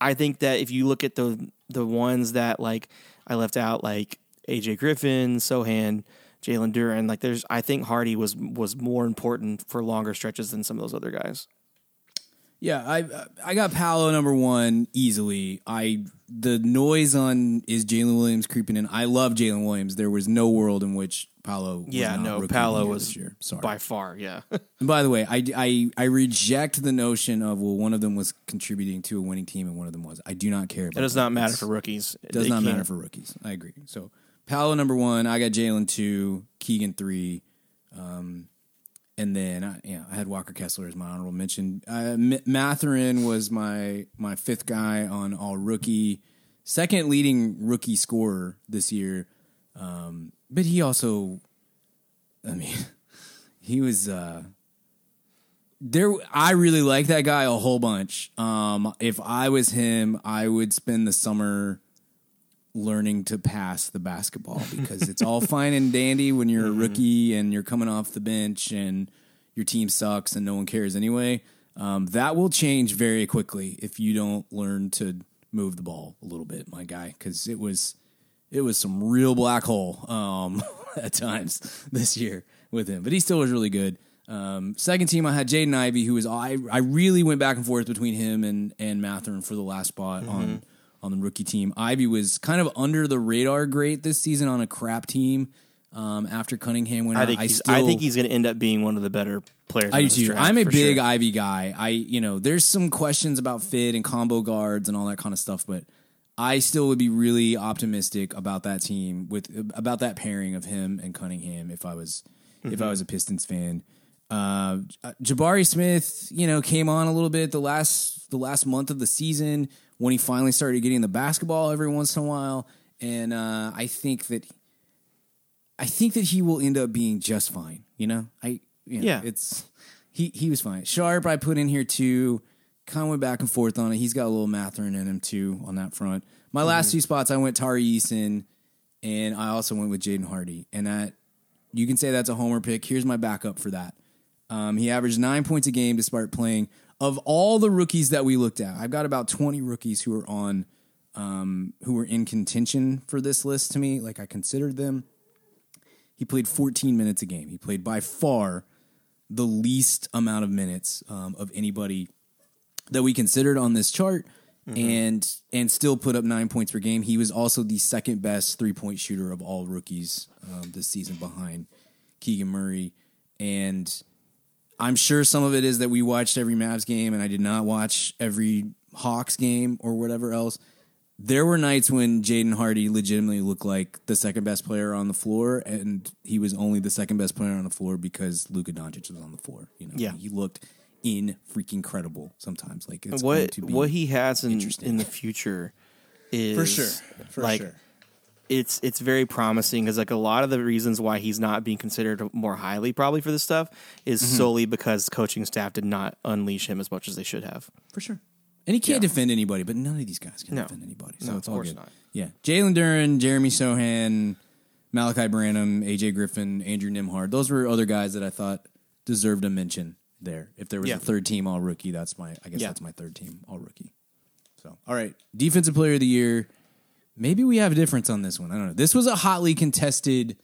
I think that if you look at the the ones that like I left out, like A J Griffin, Sohan, Jalen Duren, like there's I think Hardy was was more important for longer stretches than some of those other guys. Yeah, I I got Paolo number one easily. I the noise on is Jalen Williams creeping in. I love Jalen Williams. There was no world in which Paolo. Yeah, was not no, Paolo was this year. Sorry. By far. Yeah. And by the way, I, I I reject the notion of well, one of them was contributing to a winning team and one of them was. I do not care. About It does that. not matter it's, for rookies. It does they not can't. matter for rookies. I agree. So Paolo number one. I got Jalen two. Keegan three. Um, And then I, you know, I had Walker Kessler as my honorable mention. Uh, M- Mathurin was my my fifth guy on all rookie, second leading rookie scorer this year. Um, but he also, I mean, he was uh, there. I really like that guy a whole bunch. Um, if I was him, I would spend the summer learning to pass the basketball because it's all fine and dandy when you're a rookie and you're coming off the bench and your team sucks and no one cares anyway. Um, that will change very quickly if you don't learn to move the ball a little bit, my guy, because it was it was some real black hole um, at times this year with him. But he still was really good. Um, second team, I had Jaden Ivey, who was I I really went back and forth between him and and Mathurin for the last spot mm-hmm. on. on the rookie team. Ivy was kind of under the radar great this season on a crap team um, after Cunningham went I out. Think I, still, I think he's going to end up being one of the better players. I do. I'm a big sure. Ivy guy. I, you know, there's some questions about fit and combo guards and all that kind of stuff, but I still would be really optimistic about that team with, about that pairing of him and Cunningham. If I was, mm-hmm. if I was a Pistons fan, uh, Jabari Smith, you know, came on a little bit the last, the last month of the season, when he finally started getting the basketball every once in a while. And uh, I think that I think that he will end up being just fine. You know, I you know, yeah, it's he he was fine. Sharp, I put in here too. Kind of went back and forth on it. He's got a little Mathurin in him too on that front. My mm-hmm. last two spots, I went Tari Eason, and I also went with Jaden Hardy. And that you can say that's a homer pick. Here's my backup for that. Um, he averaged nine points a game despite playing. Of all the rookies that we looked at, I've got about twenty rookies who are on, um, who were in contention for this list to me. Like I considered them. He played fourteen minutes a game. He played by far the least amount of minutes um, of anybody that we considered on this chart, mm-hmm. and and still put up nine points per game. He was also the second best three point shooter of all rookies um, this season, behind Keegan Murray and. I'm sure some of it is that we watched every Mavs game and I did not watch every Hawks game or whatever else. there were nights when Jaden Hardy legitimately looked like the second best player on the floor, and he was only the second best player on the floor because Luka Doncic was on the floor. You know, yeah. he looked in freaking credible sometimes. Like it's what going to be what he has in, in the future is for sure, for like, sure. It's it's very promising because like a lot of the reasons why he's not being considered more highly probably for this stuff is mm-hmm. solely because coaching staff did not unleash him as much as they should have. For sure. And he can't yeah. defend anybody, but none of these guys can no. defend anybody. So no, it's of all course good. Not. Yeah. Jalen Duren, Jeremy Sohan, Malachi Branham, A J Griffin, Andrew Nembhard. Those were other guys that I thought deserved a mention there. If there was yeah. a third team all rookie, that's my I guess yeah. that's my third team all rookie. So all right. Defensive player of the year. Maybe we have a difference on this one. I don't know. This was a hotly contested.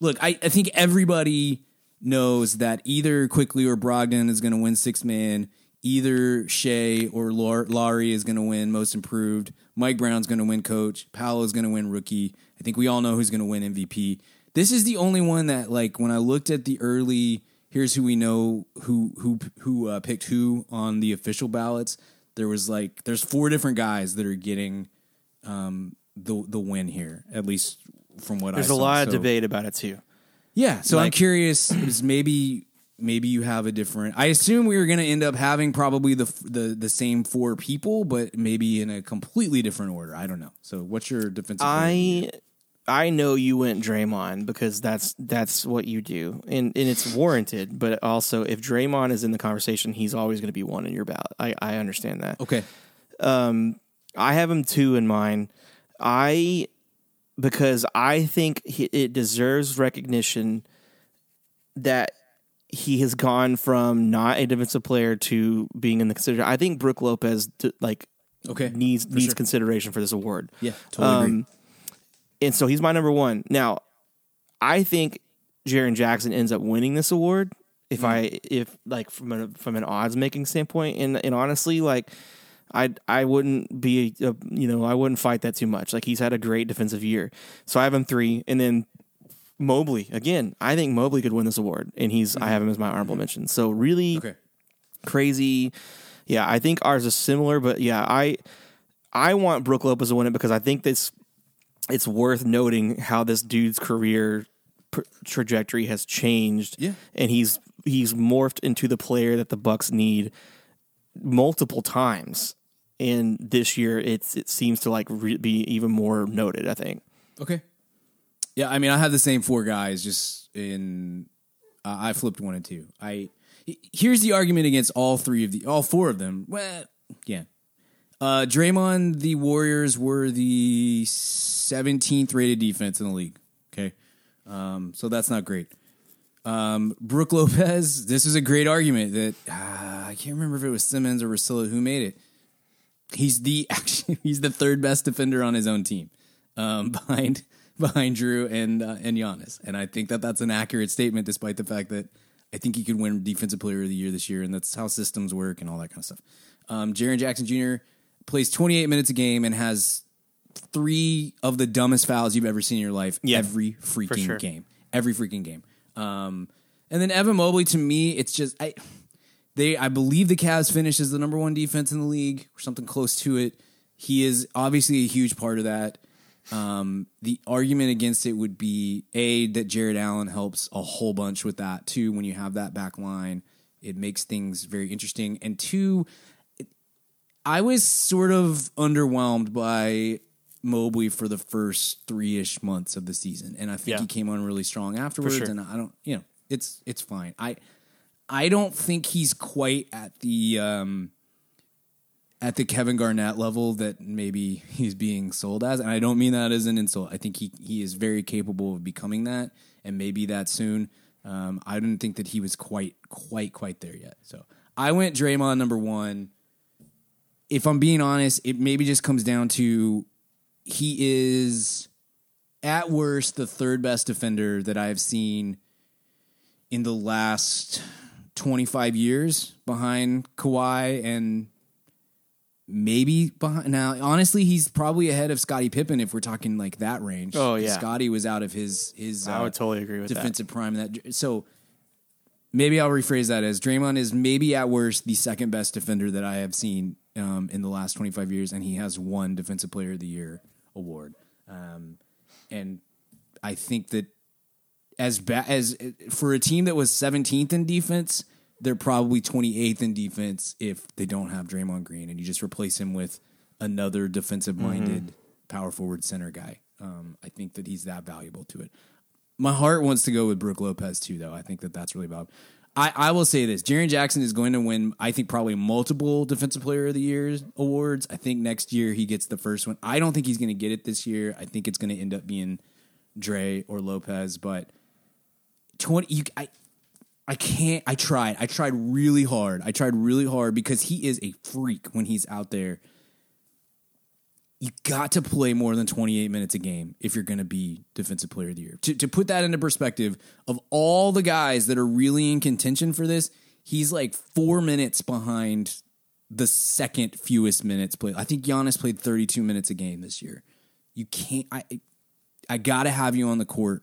Look, I, I think everybody knows that either Quickley or Brogdon is going to win six man. Either Shea or Laurie is going to win most improved. Mike Brown's going to win coach. Paolo is going to win rookie. I think we all know who's going to win M V P. This is the only one that, like, when I looked at the early, here's who we know who who who uh, picked who on the official ballots. There was like there's four different guys that are getting. Um, The the win here, at least from what I saw. There's a lot of debate about it too. Yeah, so I'm curious. Is maybe maybe you have a different. I assume we were going to end up having probably the the the same four people, but maybe in a completely different order. I don't know. So what's your defensive? I I know you went Draymond because that's that's what you do, and and it's warranted. But also, if Draymond is in the conversation, he's always going to be one in your ballot. I I understand that. Okay. Um, I have him two in mine. I, because I think he, it deserves recognition that he has gone from not a defensive player to being in the consideration. I think Brooke Lopez to, like okay, needs needs sure. consideration for this award. Yeah, totally um, agree. And so he's my number one. Now, I think Jaren Jackson ends up winning this award if mm. I if like from a, from an odds making standpoint, and and honestly like. I I wouldn't be, a, you know, I wouldn't fight that too much. Like, he's had a great defensive year. So I have him three. And then Mobley, again, I think Mobley could win this award. And he's, mm-hmm. I have him as my honorable mention. So really okay. crazy. Yeah, I think ours is similar. But yeah, I I want Brooke Lopez to win it because I think this it's worth noting how this dude's career pr- trajectory has changed. Yeah. And he's he's morphed into the player that the Bucks need multiple times, and this year it's it seems to like re- be even more noted. I think. Okay. Yeah, I mean, I have the same four guys. Just in, uh, I flipped one and two. I here's the argument against all three of the all four of them. Well, yeah. Uh, Draymond, the Warriors were the seventeenth rated defense in the league. Okay, um, so that's not great. Um, Brooke Lopez, this is a great argument that uh, I can't remember if it was Simmons or Russillo who made it. He's the actually he's the third best defender on his own team, um, behind behind Drew and uh, and Giannis. And I think that that's an accurate statement, despite the fact that I think he could win Defensive Player of the Year this year, and that's how systems work and all that kind of stuff. Um, Jaren Jackson Junior plays twenty-eight minutes a game and has three of the dumbest fouls you've ever seen in your life yeah, every freaking sure. game, every freaking game. Um, and then Evan Mobley, to me, it's just, I, they, I believe the Cavs finish as the number one defense in the league or something close to it. He is obviously a huge part of that. Um, the argument against it would be a, that Jared Allen helps a whole bunch with that too. When you have that back line, it makes things very interesting. And two, it, I was sort of underwhelmed by Mobley for the first three-ish months of the season, and I think yeah. he came on really strong afterwards, sure. and I don't, you know, it's it's fine. I I don't think he's quite at the um, at the Kevin Garnett level that maybe he's being sold as, and I don't mean that as an insult. I think he, he is very capable of becoming that, and maybe that soon. Um, I didn't think that he was quite, quite, quite there yet. So I went Draymond number one. If I'm being honest, it maybe just comes down to he is, at worst, the third best defender that I've seen in the last twenty-five years behind Kawhi and maybe behind. Now, honestly, he's probably ahead of Scottie Pippen if we're talking like that range. Oh, yeah. Scottie was out of his, his I would uh, totally agree with defensive that. prime. That So maybe I'll rephrase that as Draymond is maybe, at worst, the second best defender that I have seen um, in the last twenty-five years, and he has won Defensive Player of the Year award. Um, and I think that as ba- as for a team that was seventeenth in defense, they're probably twenty-eighth in defense if they don't have Draymond Green, and you just replace him with another defensive-minded mm-hmm. power forward center guy. Um, I think that he's that valuable to it. My heart wants to go with Brook Lopez, too, though. I think that that's really about. I, I will say this. Jaren Jackson is going to win, I think, probably multiple Defensive Player of the Year awards. I think next year he gets the first one. I don't think he's going to get it this year. I think it's going to end up being Dre or Lopez. But twenty, you, I, I can't. I tried. I tried really hard. I tried really hard because he is a freak when he's out there. You got to play more than twenty-eight minutes a game if you're going to be Defensive Player of the Year. To, to put that into perspective, of all the guys that are really in contention for this, he's like four minutes behind the second fewest minutes played. I think Giannis played thirty-two minutes a game this year. You can't. I I got to have you on the court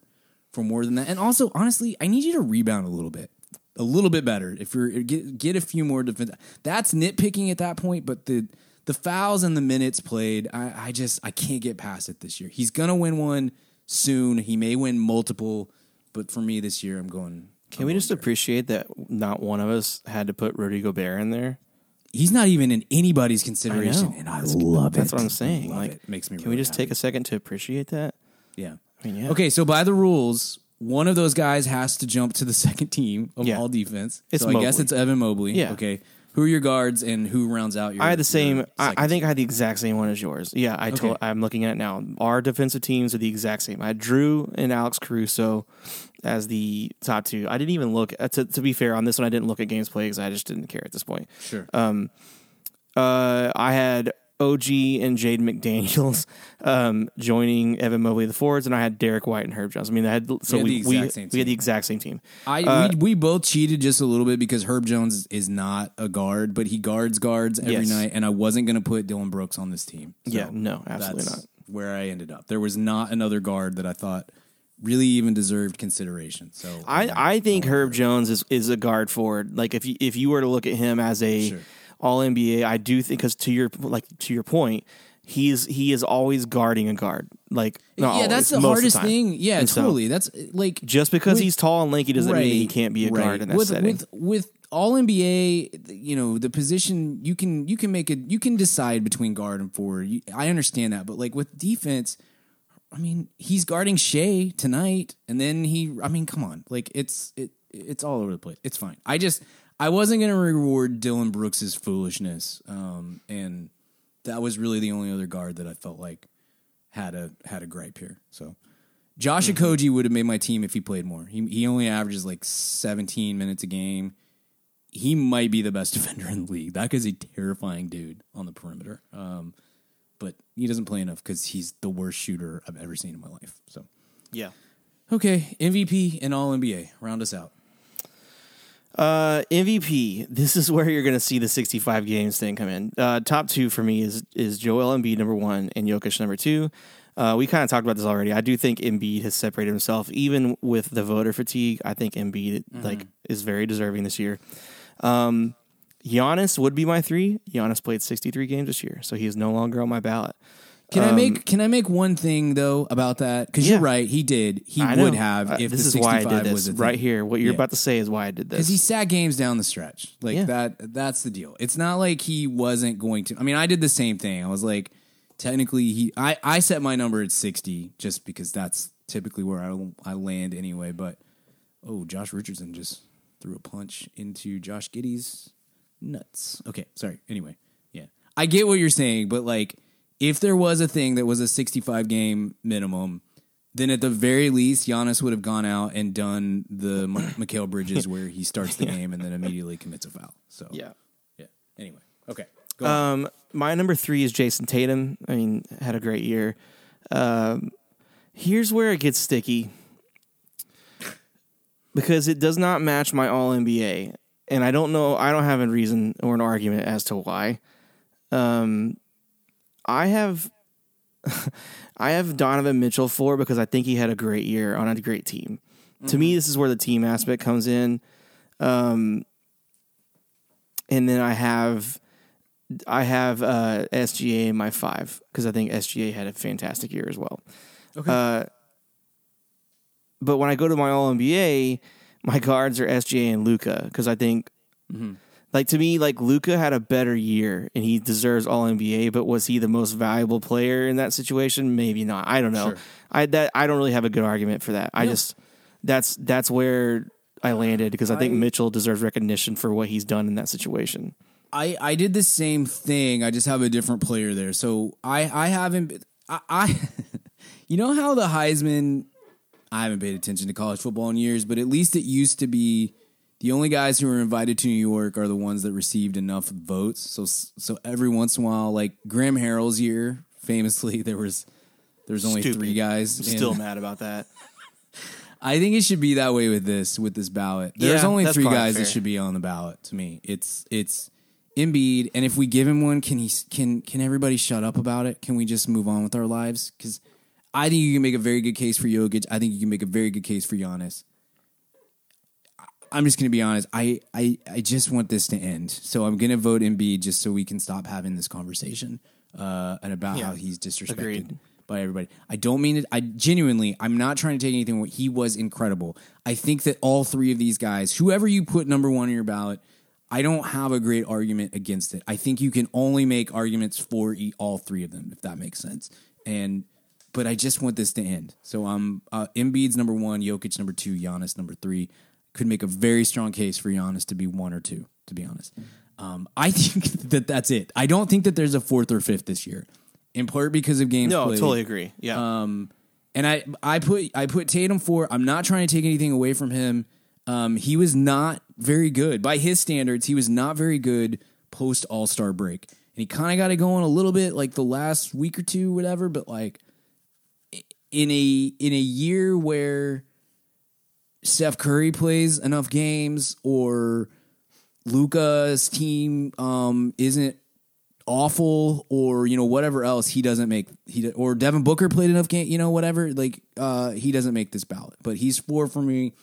for more than that. And also, honestly, I need you to rebound a little bit, a little bit better. If you're get, get a few more defense. That's nitpicking at that point, but the. The fouls and the minutes played, I, I just, I can't get past it this year. He's going to win one soon. He may win multiple, but for me this year, I'm going. Can I'm we just there. appreciate that not one of us had to put Rudy Gobert in there? He's not even in anybody's consideration, I know. and I that's, love that's it. That's what I'm saying. Like, it makes me Can really we just happy. take a second to appreciate that? Yeah. I mean, yeah. Okay, so by the rules, one of those guys has to jump to the second team of yeah. all defense. It's so Mobley. I guess it's Evan Mobley. Yeah. Okay. Who are your guards and who rounds out your? I had the same. I, I think I had the exact same one as yours. Yeah, I told. Okay. I'm looking at it now. Our defensive teams are the exact same. I had Drew and Alex Caruso as the top two. I didn't even look. To, to be fair, on this one, I didn't look at games played because I just didn't care at this point. Sure. Um. Uh. I had O G and Jaden McDaniels um, joining Evan Mobley the forwards, and I had Derek White and Herb Jones. I mean, I had so we we, had we, we had the exact same team. I uh, we, we both cheated just a little bit because Herb Jones is not a guard, but he guards guards every yes. night, and I wasn't going to put Dylan Brooks on this team. So yeah, no, absolutely that's not. Where I ended up, there was not another guard that I thought really even deserved consideration. So I, um, I think Herb Jones is is a guard forward. Like if you, if you were to look at him as a sure. All N B A, I do think because to your like to your point, he's he is always guarding a guard. Like yeah, always, that's the hardest the thing. Yeah, and totally. So, that's like just because with, he's tall and lanky doesn't right, mean he can't be a right. guard in that with, setting. With, with All N B A, you know the position you can you can make a you can decide between guard and forward. You, I understand that, but like with defense, I mean he's guarding Shea tonight, and then he. I mean, come on, like it's it it's all over the place. It's fine. I just. I wasn't going to reward Dylan Brooks' foolishness, um, and that was really the only other guard that I felt like had a had a gripe here. So Josh mm-hmm. Okogie would have made my team if he played more. He he only averages like seventeen minutes a game. He might be the best defender in the league. That guy's a terrifying dude on the perimeter, um, but he doesn't play enough because he's the worst shooter I've ever seen in my life. So yeah, okay, M V P and All N B A round us out. Uh, M V P. This is where you're going to see the sixty-five games thing come in. Uh, top two for me is is Joel Embiid number one and Jokic number two. Uh, we kind of talked about this already. I do think Embiid has separated himself, even with the voter fatigue. I think Embiid mm-hmm. like is very deserving this year. Um, Giannis would be my three. Giannis played sixty-three games this year, so he is no longer on my ballot. Can um, I make Can I make one thing though about that? Because yeah. you're right, he did. He I would know. have. If uh, this the is why I did this right here. What you're yeah. about to say is why I did this. Because he sat games down the stretch. Like yeah. that. That's the deal. It's not like he wasn't going to. I mean, I did the same thing. I was like, technically, he. I, I set my number at sixty just because that's typically where I I land anyway. But oh, Josh Richardson just threw a punch into Josh Giddey's nuts. Okay, sorry. Anyway, yeah, I get what you're saying, but like. If there was a thing that was a sixty-five game minimum, then at the very least, Giannis would have gone out and done the Mikal Bridges where he starts the yeah. game and then immediately commits a foul. So yeah, yeah. Anyway, okay. Go um, on. My number three is Jason Tatum. I mean, had a great year. Um, here's where it gets sticky because it does not match my All N B A, and I don't know. I don't have a reason or an argument as to why. Um. I have I have Donovan Mitchell for because I think he had a great year on a great team. Mm-hmm. To me, this is where the team aspect comes in. Um, and then I have I have uh, S G A in my five because I think S G A had a fantastic year as well. Okay. Uh, but when I go to my All N B A, my guards are S G A and Luka because I think, mm-hmm. like to me, like Luka had a better year and he deserves All N B A. But was he the most valuable player in that situation? Maybe not. I don't know. Sure. I that I don't really have a good argument for that. I no. just that's that's where I landed because I think I, Mitchell deserves recognition for what he's done in that situation. I, I did the same thing. I just have a different player there. So I, I haven't, I, I you know how the Heisman, I haven't paid attention to college football in years, but at least it used to be the only guys who were invited to New York are the ones that received enough votes. So, so every once in a while, like Graham Harrell's year, famously, there was, there was only Stupid. three guys. I'm still mad about that. I think it should be that way with this, with this ballot. There's yeah, only three guys fair. that should be on the ballot to me. It's, it's, Embiid, and if we give him one, can he? Can can everybody shut up about it? Can we just move on with our lives? Because I think you can make a very good case for Jokic. I think you can make a very good case for Giannis. I'm just going to be honest. I, I, I just want this to end, so I'm going to vote Embiid just so we can stop having this conversation uh, and about yeah. how he's disrespected Agreed. by everybody. I don't mean it. I genuinely, I'm not trying to take anything away. He was incredible. I think that all three of these guys, whoever you put number one on your ballot, I don't have a great argument against it. I think you can only make arguments for all three of them, if that makes sense. And but I just want this to end. So I'm um, uh, Embiid's number one, Jokic number two, Giannis number three. Could make a very strong case for Giannis to be one or two, to be honest. Um, I think that that's it. I don't think that there's a fourth or fifth this year, in part because of games no, played. No, totally agree. Yeah. Um, and I I put I put Tatum four. I'm not trying to take anything away from him. Um, he was not very good by his standards. He was not very good post All-Star break, and he kind of got it going a little bit like the last week or two, whatever. But like in a in a year where Steph Curry plays enough games or Luka's team um, isn't awful, or you know whatever else, he doesn't make he or Devin Booker played enough games, you know whatever. Like uh, he doesn't make this ballot, but he's four for me.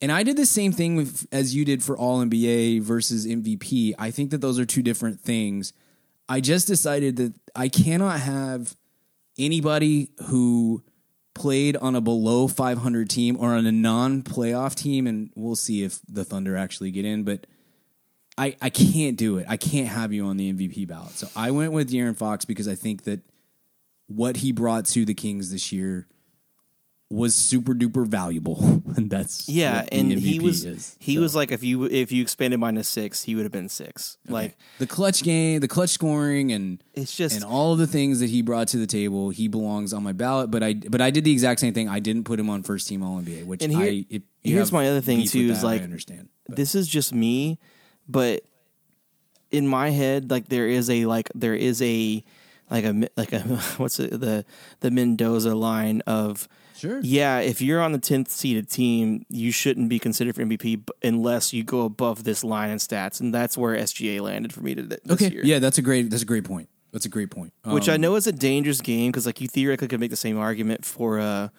And I did the same thing with, as you did for All N B A versus M V P. I think that those are two different things. I just decided that I cannot have anybody who played on a below five hundred team or on a non-playoff team, and we'll see if the Thunder actually get in, but I, I can't do it. I can't have you on the M V P ballot. So I went with De'Aaron Fox because I think that what he brought to the Kings this year was super duper valuable, and that's yeah. And M V P he was is, he so. was like if you if you expanded mine to six, he would have been six. Okay. Like the clutch game, the clutch scoring, and it's just and all of the things that he brought to the table. He belongs on my ballot, but I but I did the exact same thing. I didn't put him on first team All N B A. Which and here, I it, here's my other thing too that, is like I understand but. This is just me, but in my head, like there is a like there is a like a like a what's it, the the Mendoza line of. Sure. Yeah, if you're on the tenth seeded team, you shouldn't be considered for M V P unless you go above this line in stats, and that's where S G A landed for me to th- this okay. year. Yeah, that's a great that's a great point. That's a great point. Um, Which I know is a dangerous game because like you theoretically could make the same argument for uh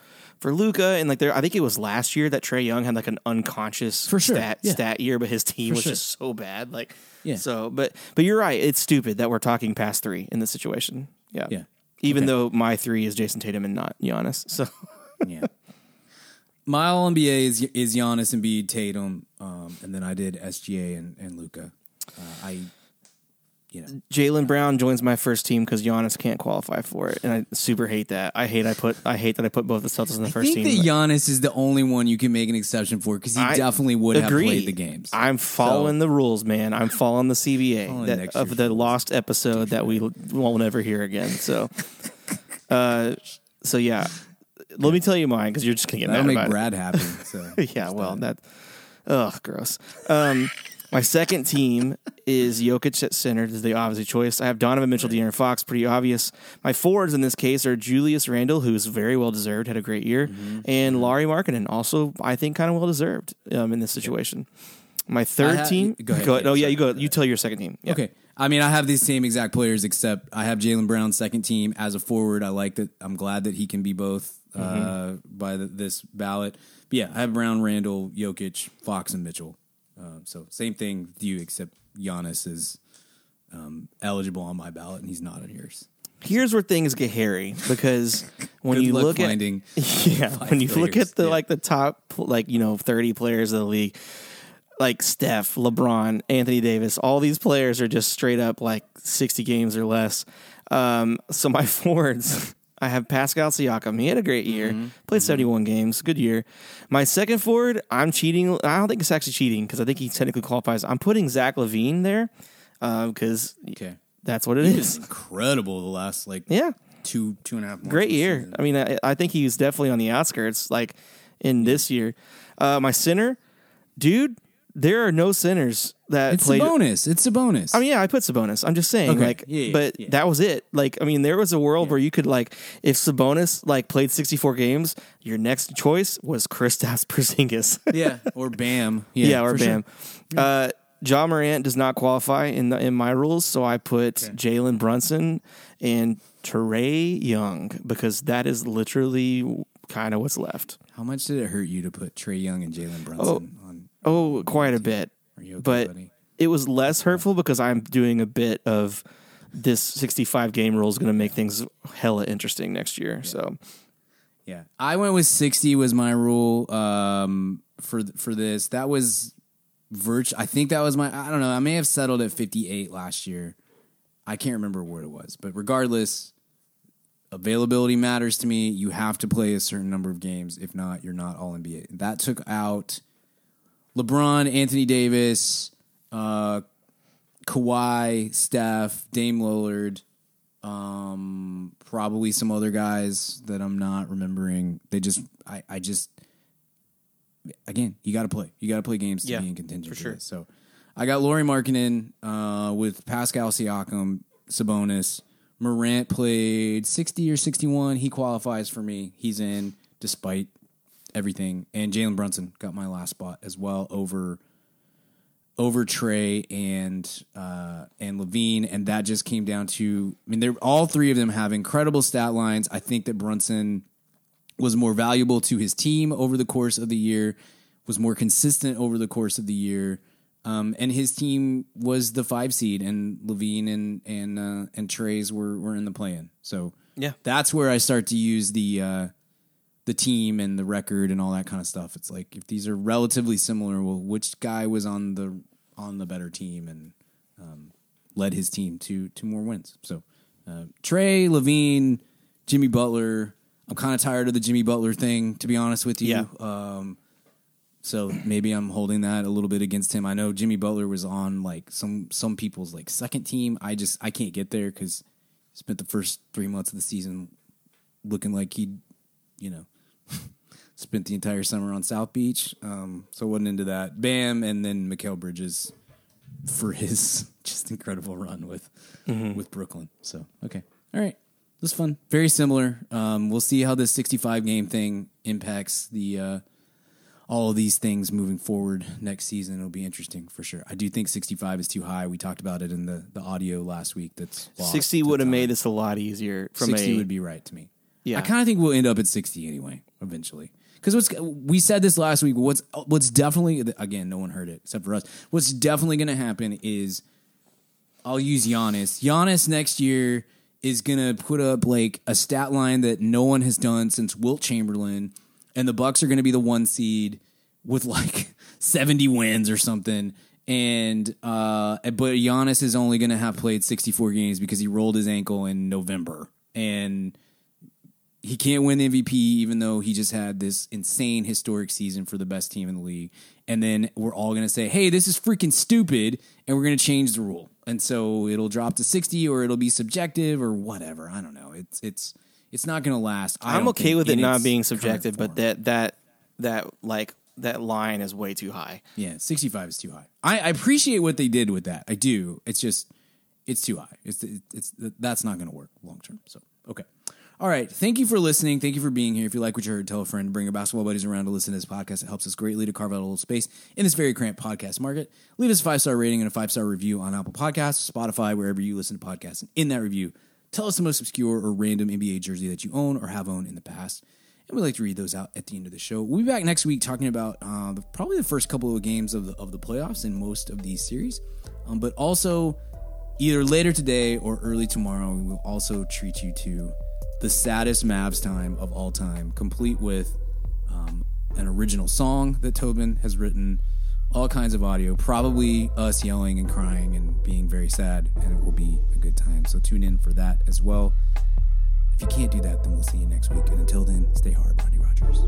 for Luka, and like there I think it was last year that Trae Young had like an unconscious for sure. stat yeah. stat year, but his team for was sure. just so bad. Like yeah. so, but but you're right. It's stupid that we're talking past three in this situation. Yeah, yeah. Even okay. though my three is Jason Tatum and not Giannis, so. Yeah, my All N B A is is Giannis, Embiid, Tatum, um, and then I did S G A and, and Luka. Uh, I, you know, Jaylen Brown joins my first team because Giannis can't qualify for it, and I super hate that. I hate I put I hate that I put both the Celtics in the I first team. I think that Giannis is the only one you can make an exception for because he I definitely would agree. have played the games. I'm following so. the rules, man. I'm following the C B A following that, of the lost episode that we won't ever hear again. So, uh, so yeah. Let me tell you mine because you're just gonna get That'll mad about Brad it. That'll make Brad happy. So yeah, well, that, ugh, gross. Um, my second team is Jokic at center. This is the obvious choice. I have Donovan Mitchell, De'Aaron Fox, pretty obvious. My forwards in this case are Julius Randle, who's very well deserved, had a great year, mm-hmm. and Lauri Markkanen, also I think kind of well deserved um, in this situation. My third have, team. Go ahead. Go ahead. Oh yeah, you go. You tell your second team. Yeah. Okay. I mean, I have these same exact players, except I have Jaylen Brown's second team as a forward. I like that. I'm glad that he can be both. Mm-hmm. Uh, by the, this ballot. But yeah, I have Brown, Randall, Jokic, Fox, and Mitchell. Uh, so same thing with you, except Giannis is um, eligible on my ballot, and he's not on yours. Here's where things get hairy, because when you look at yeah, when you players. look at the yeah. like the top like you know thirty players of the league, like Steph, LeBron, Anthony Davis, all these players are just straight up like sixty games or less. Um, so my forwards, I have Pascal Siakam. He had a great year, mm-hmm. played mm-hmm. seventy-one games, good year. My second forward, I'm cheating. I don't think it's actually cheating because I think he technically qualifies. I'm putting Zach LaVine there because um, okay. that's what it he is. Incredible the last like yeah. two two and a half months. Great year. Season. I mean, I, I think he was definitely on the outskirts like in this year. Uh, my center, dude. There are no centers that it's played. It's Sabonis. It's Sabonis. I mean, yeah, I put Sabonis. I'm just saying, okay. like, yeah, yeah, but yeah. that was it. Like, I mean, there was a world yeah. where you could, like, if Sabonis, like, played sixty-four games, your next choice was Kristaps Porzingis. yeah, or Bam. Yeah, yeah or Bam. Sure. Yeah. Uh, Ja Morant does not qualify in the, in my rules, so I put okay. Jalen Brunson and Trae Young because that is literally kind of what's left. How much did it hurt you to put Trae Young and Jalen Brunson oh. on? Oh, quite a bit, okay, but buddy? It was less hurtful because I'm doing a bit of this sixty-five game rule is going to make things hella interesting next year. Yeah. So, yeah, I went with sixty was my rule um, for for this. That was virtu- I think that was my. I don't know. I may have settled at fifty-eight last year. I can't remember what it was, but regardless, availability matters to me. You have to play a certain number of games. If not, you're not all N B A. That took out LeBron, Anthony Davis, uh, Kawhi, Steph, Dame Lillard, um, probably some other guys that I'm not remembering. They just, I, I just, again, you got to play. You got to play games to yeah, be in contention. For sure. So I got Lauri Markkanen uh, with Pascal Siakam, Sabonis. Morant played sixty or sixty-one. He qualifies for me. He's in despite everything. And Jalen Brunson got my last spot as well over over Trae and uh, and LaVine, and that just came down to, I mean, they're all three of them have incredible stat lines. I think that Brunson was more valuable to his team over the course of the year, was more consistent over the course of the year, um, and his team was the five seed, and LaVine and and uh, and Trae's were were in the play-in. So yeah, that's where I start to use the. Uh, the team and the record and all that kind of stuff. It's like, if these are relatively similar, well, which guy was on the, on the better team and um, led his team to, to more wins. So uh, Trae, LaVine, Jimmy Butler. I'm kind of tired of the Jimmy Butler thing, to be honest with you. Yeah. Um, so maybe I'm holding that a little bit against him. I know Jimmy Butler was on like some, some people's like second team. I just, I can't get there because spent the first three months of the season looking like he'd, you know, spent the entire summer on South Beach, um, so wasn't into that. Bam, and then Mikal Bridges for his just incredible run with mm-hmm. with Brooklyn. So, okay. All right. This is fun. Very similar. Um, we'll see how this sixty-five-game thing impacts the uh, all of these things moving forward next season. It'll be interesting for sure. I do think sixty-five is too high. We talked about it in the, the audio last week. That's lost sixty would have made us a lot easier. From sixty a- would be right to me. Yeah. I kind of think we'll end up at sixty anyway, eventually. Because what's we said this last week, what's what's definitely, again, no one heard it except for us, what's definitely going to happen is, I'll use Giannis. Giannis next year is going to put up like a stat line that no one has done since Wilt Chamberlain, and the Bucks are going to be the one seed with like seventy wins or something. And uh, but Giannis is only going to have played sixty-four games because he rolled his ankle in November. And he can't win M V P, even though he just had this insane historic season for the best team in the league. And then we're all going to say, hey, this is freaking stupid, and we're going to change the rule. And so it'll drop to sixty, or it'll be subjective, or whatever. I don't know. It's it's it's not going to last. I I'm okay with it not being subjective, but that that that like that line is way too high. Yeah, sixty-five is too high. I, I appreciate what they did with that. I do. It's just it's too high. It's it's, it's that's not going to work long term. So okay. All right. Thank you for listening. Thank you for being here. If you like what you heard, tell a friend. Bring your basketball buddies around to listen to this podcast. It helps us greatly to carve out a little space in this very cramped podcast market. Leave us a five-star rating and a five-star review on Apple Podcasts, Spotify, wherever you listen to podcasts. And in that review, tell us the most obscure or random N B A jersey that you own or have owned in the past. And we'd like to read those out at the end of the show. We'll be back next week talking about uh, the, probably the first couple of games of the, of the playoffs and most of these series. Um, but also, either later today or early tomorrow, we will also treat you to the saddest Mavs time of all time, complete with um, an original song that Tobin has written, all kinds of audio, probably us yelling and crying and being very sad, and it will be a good time. So tune in for that as well. If you can't do that, then we'll see you next week. And until then, stay hard, Monty Rogers.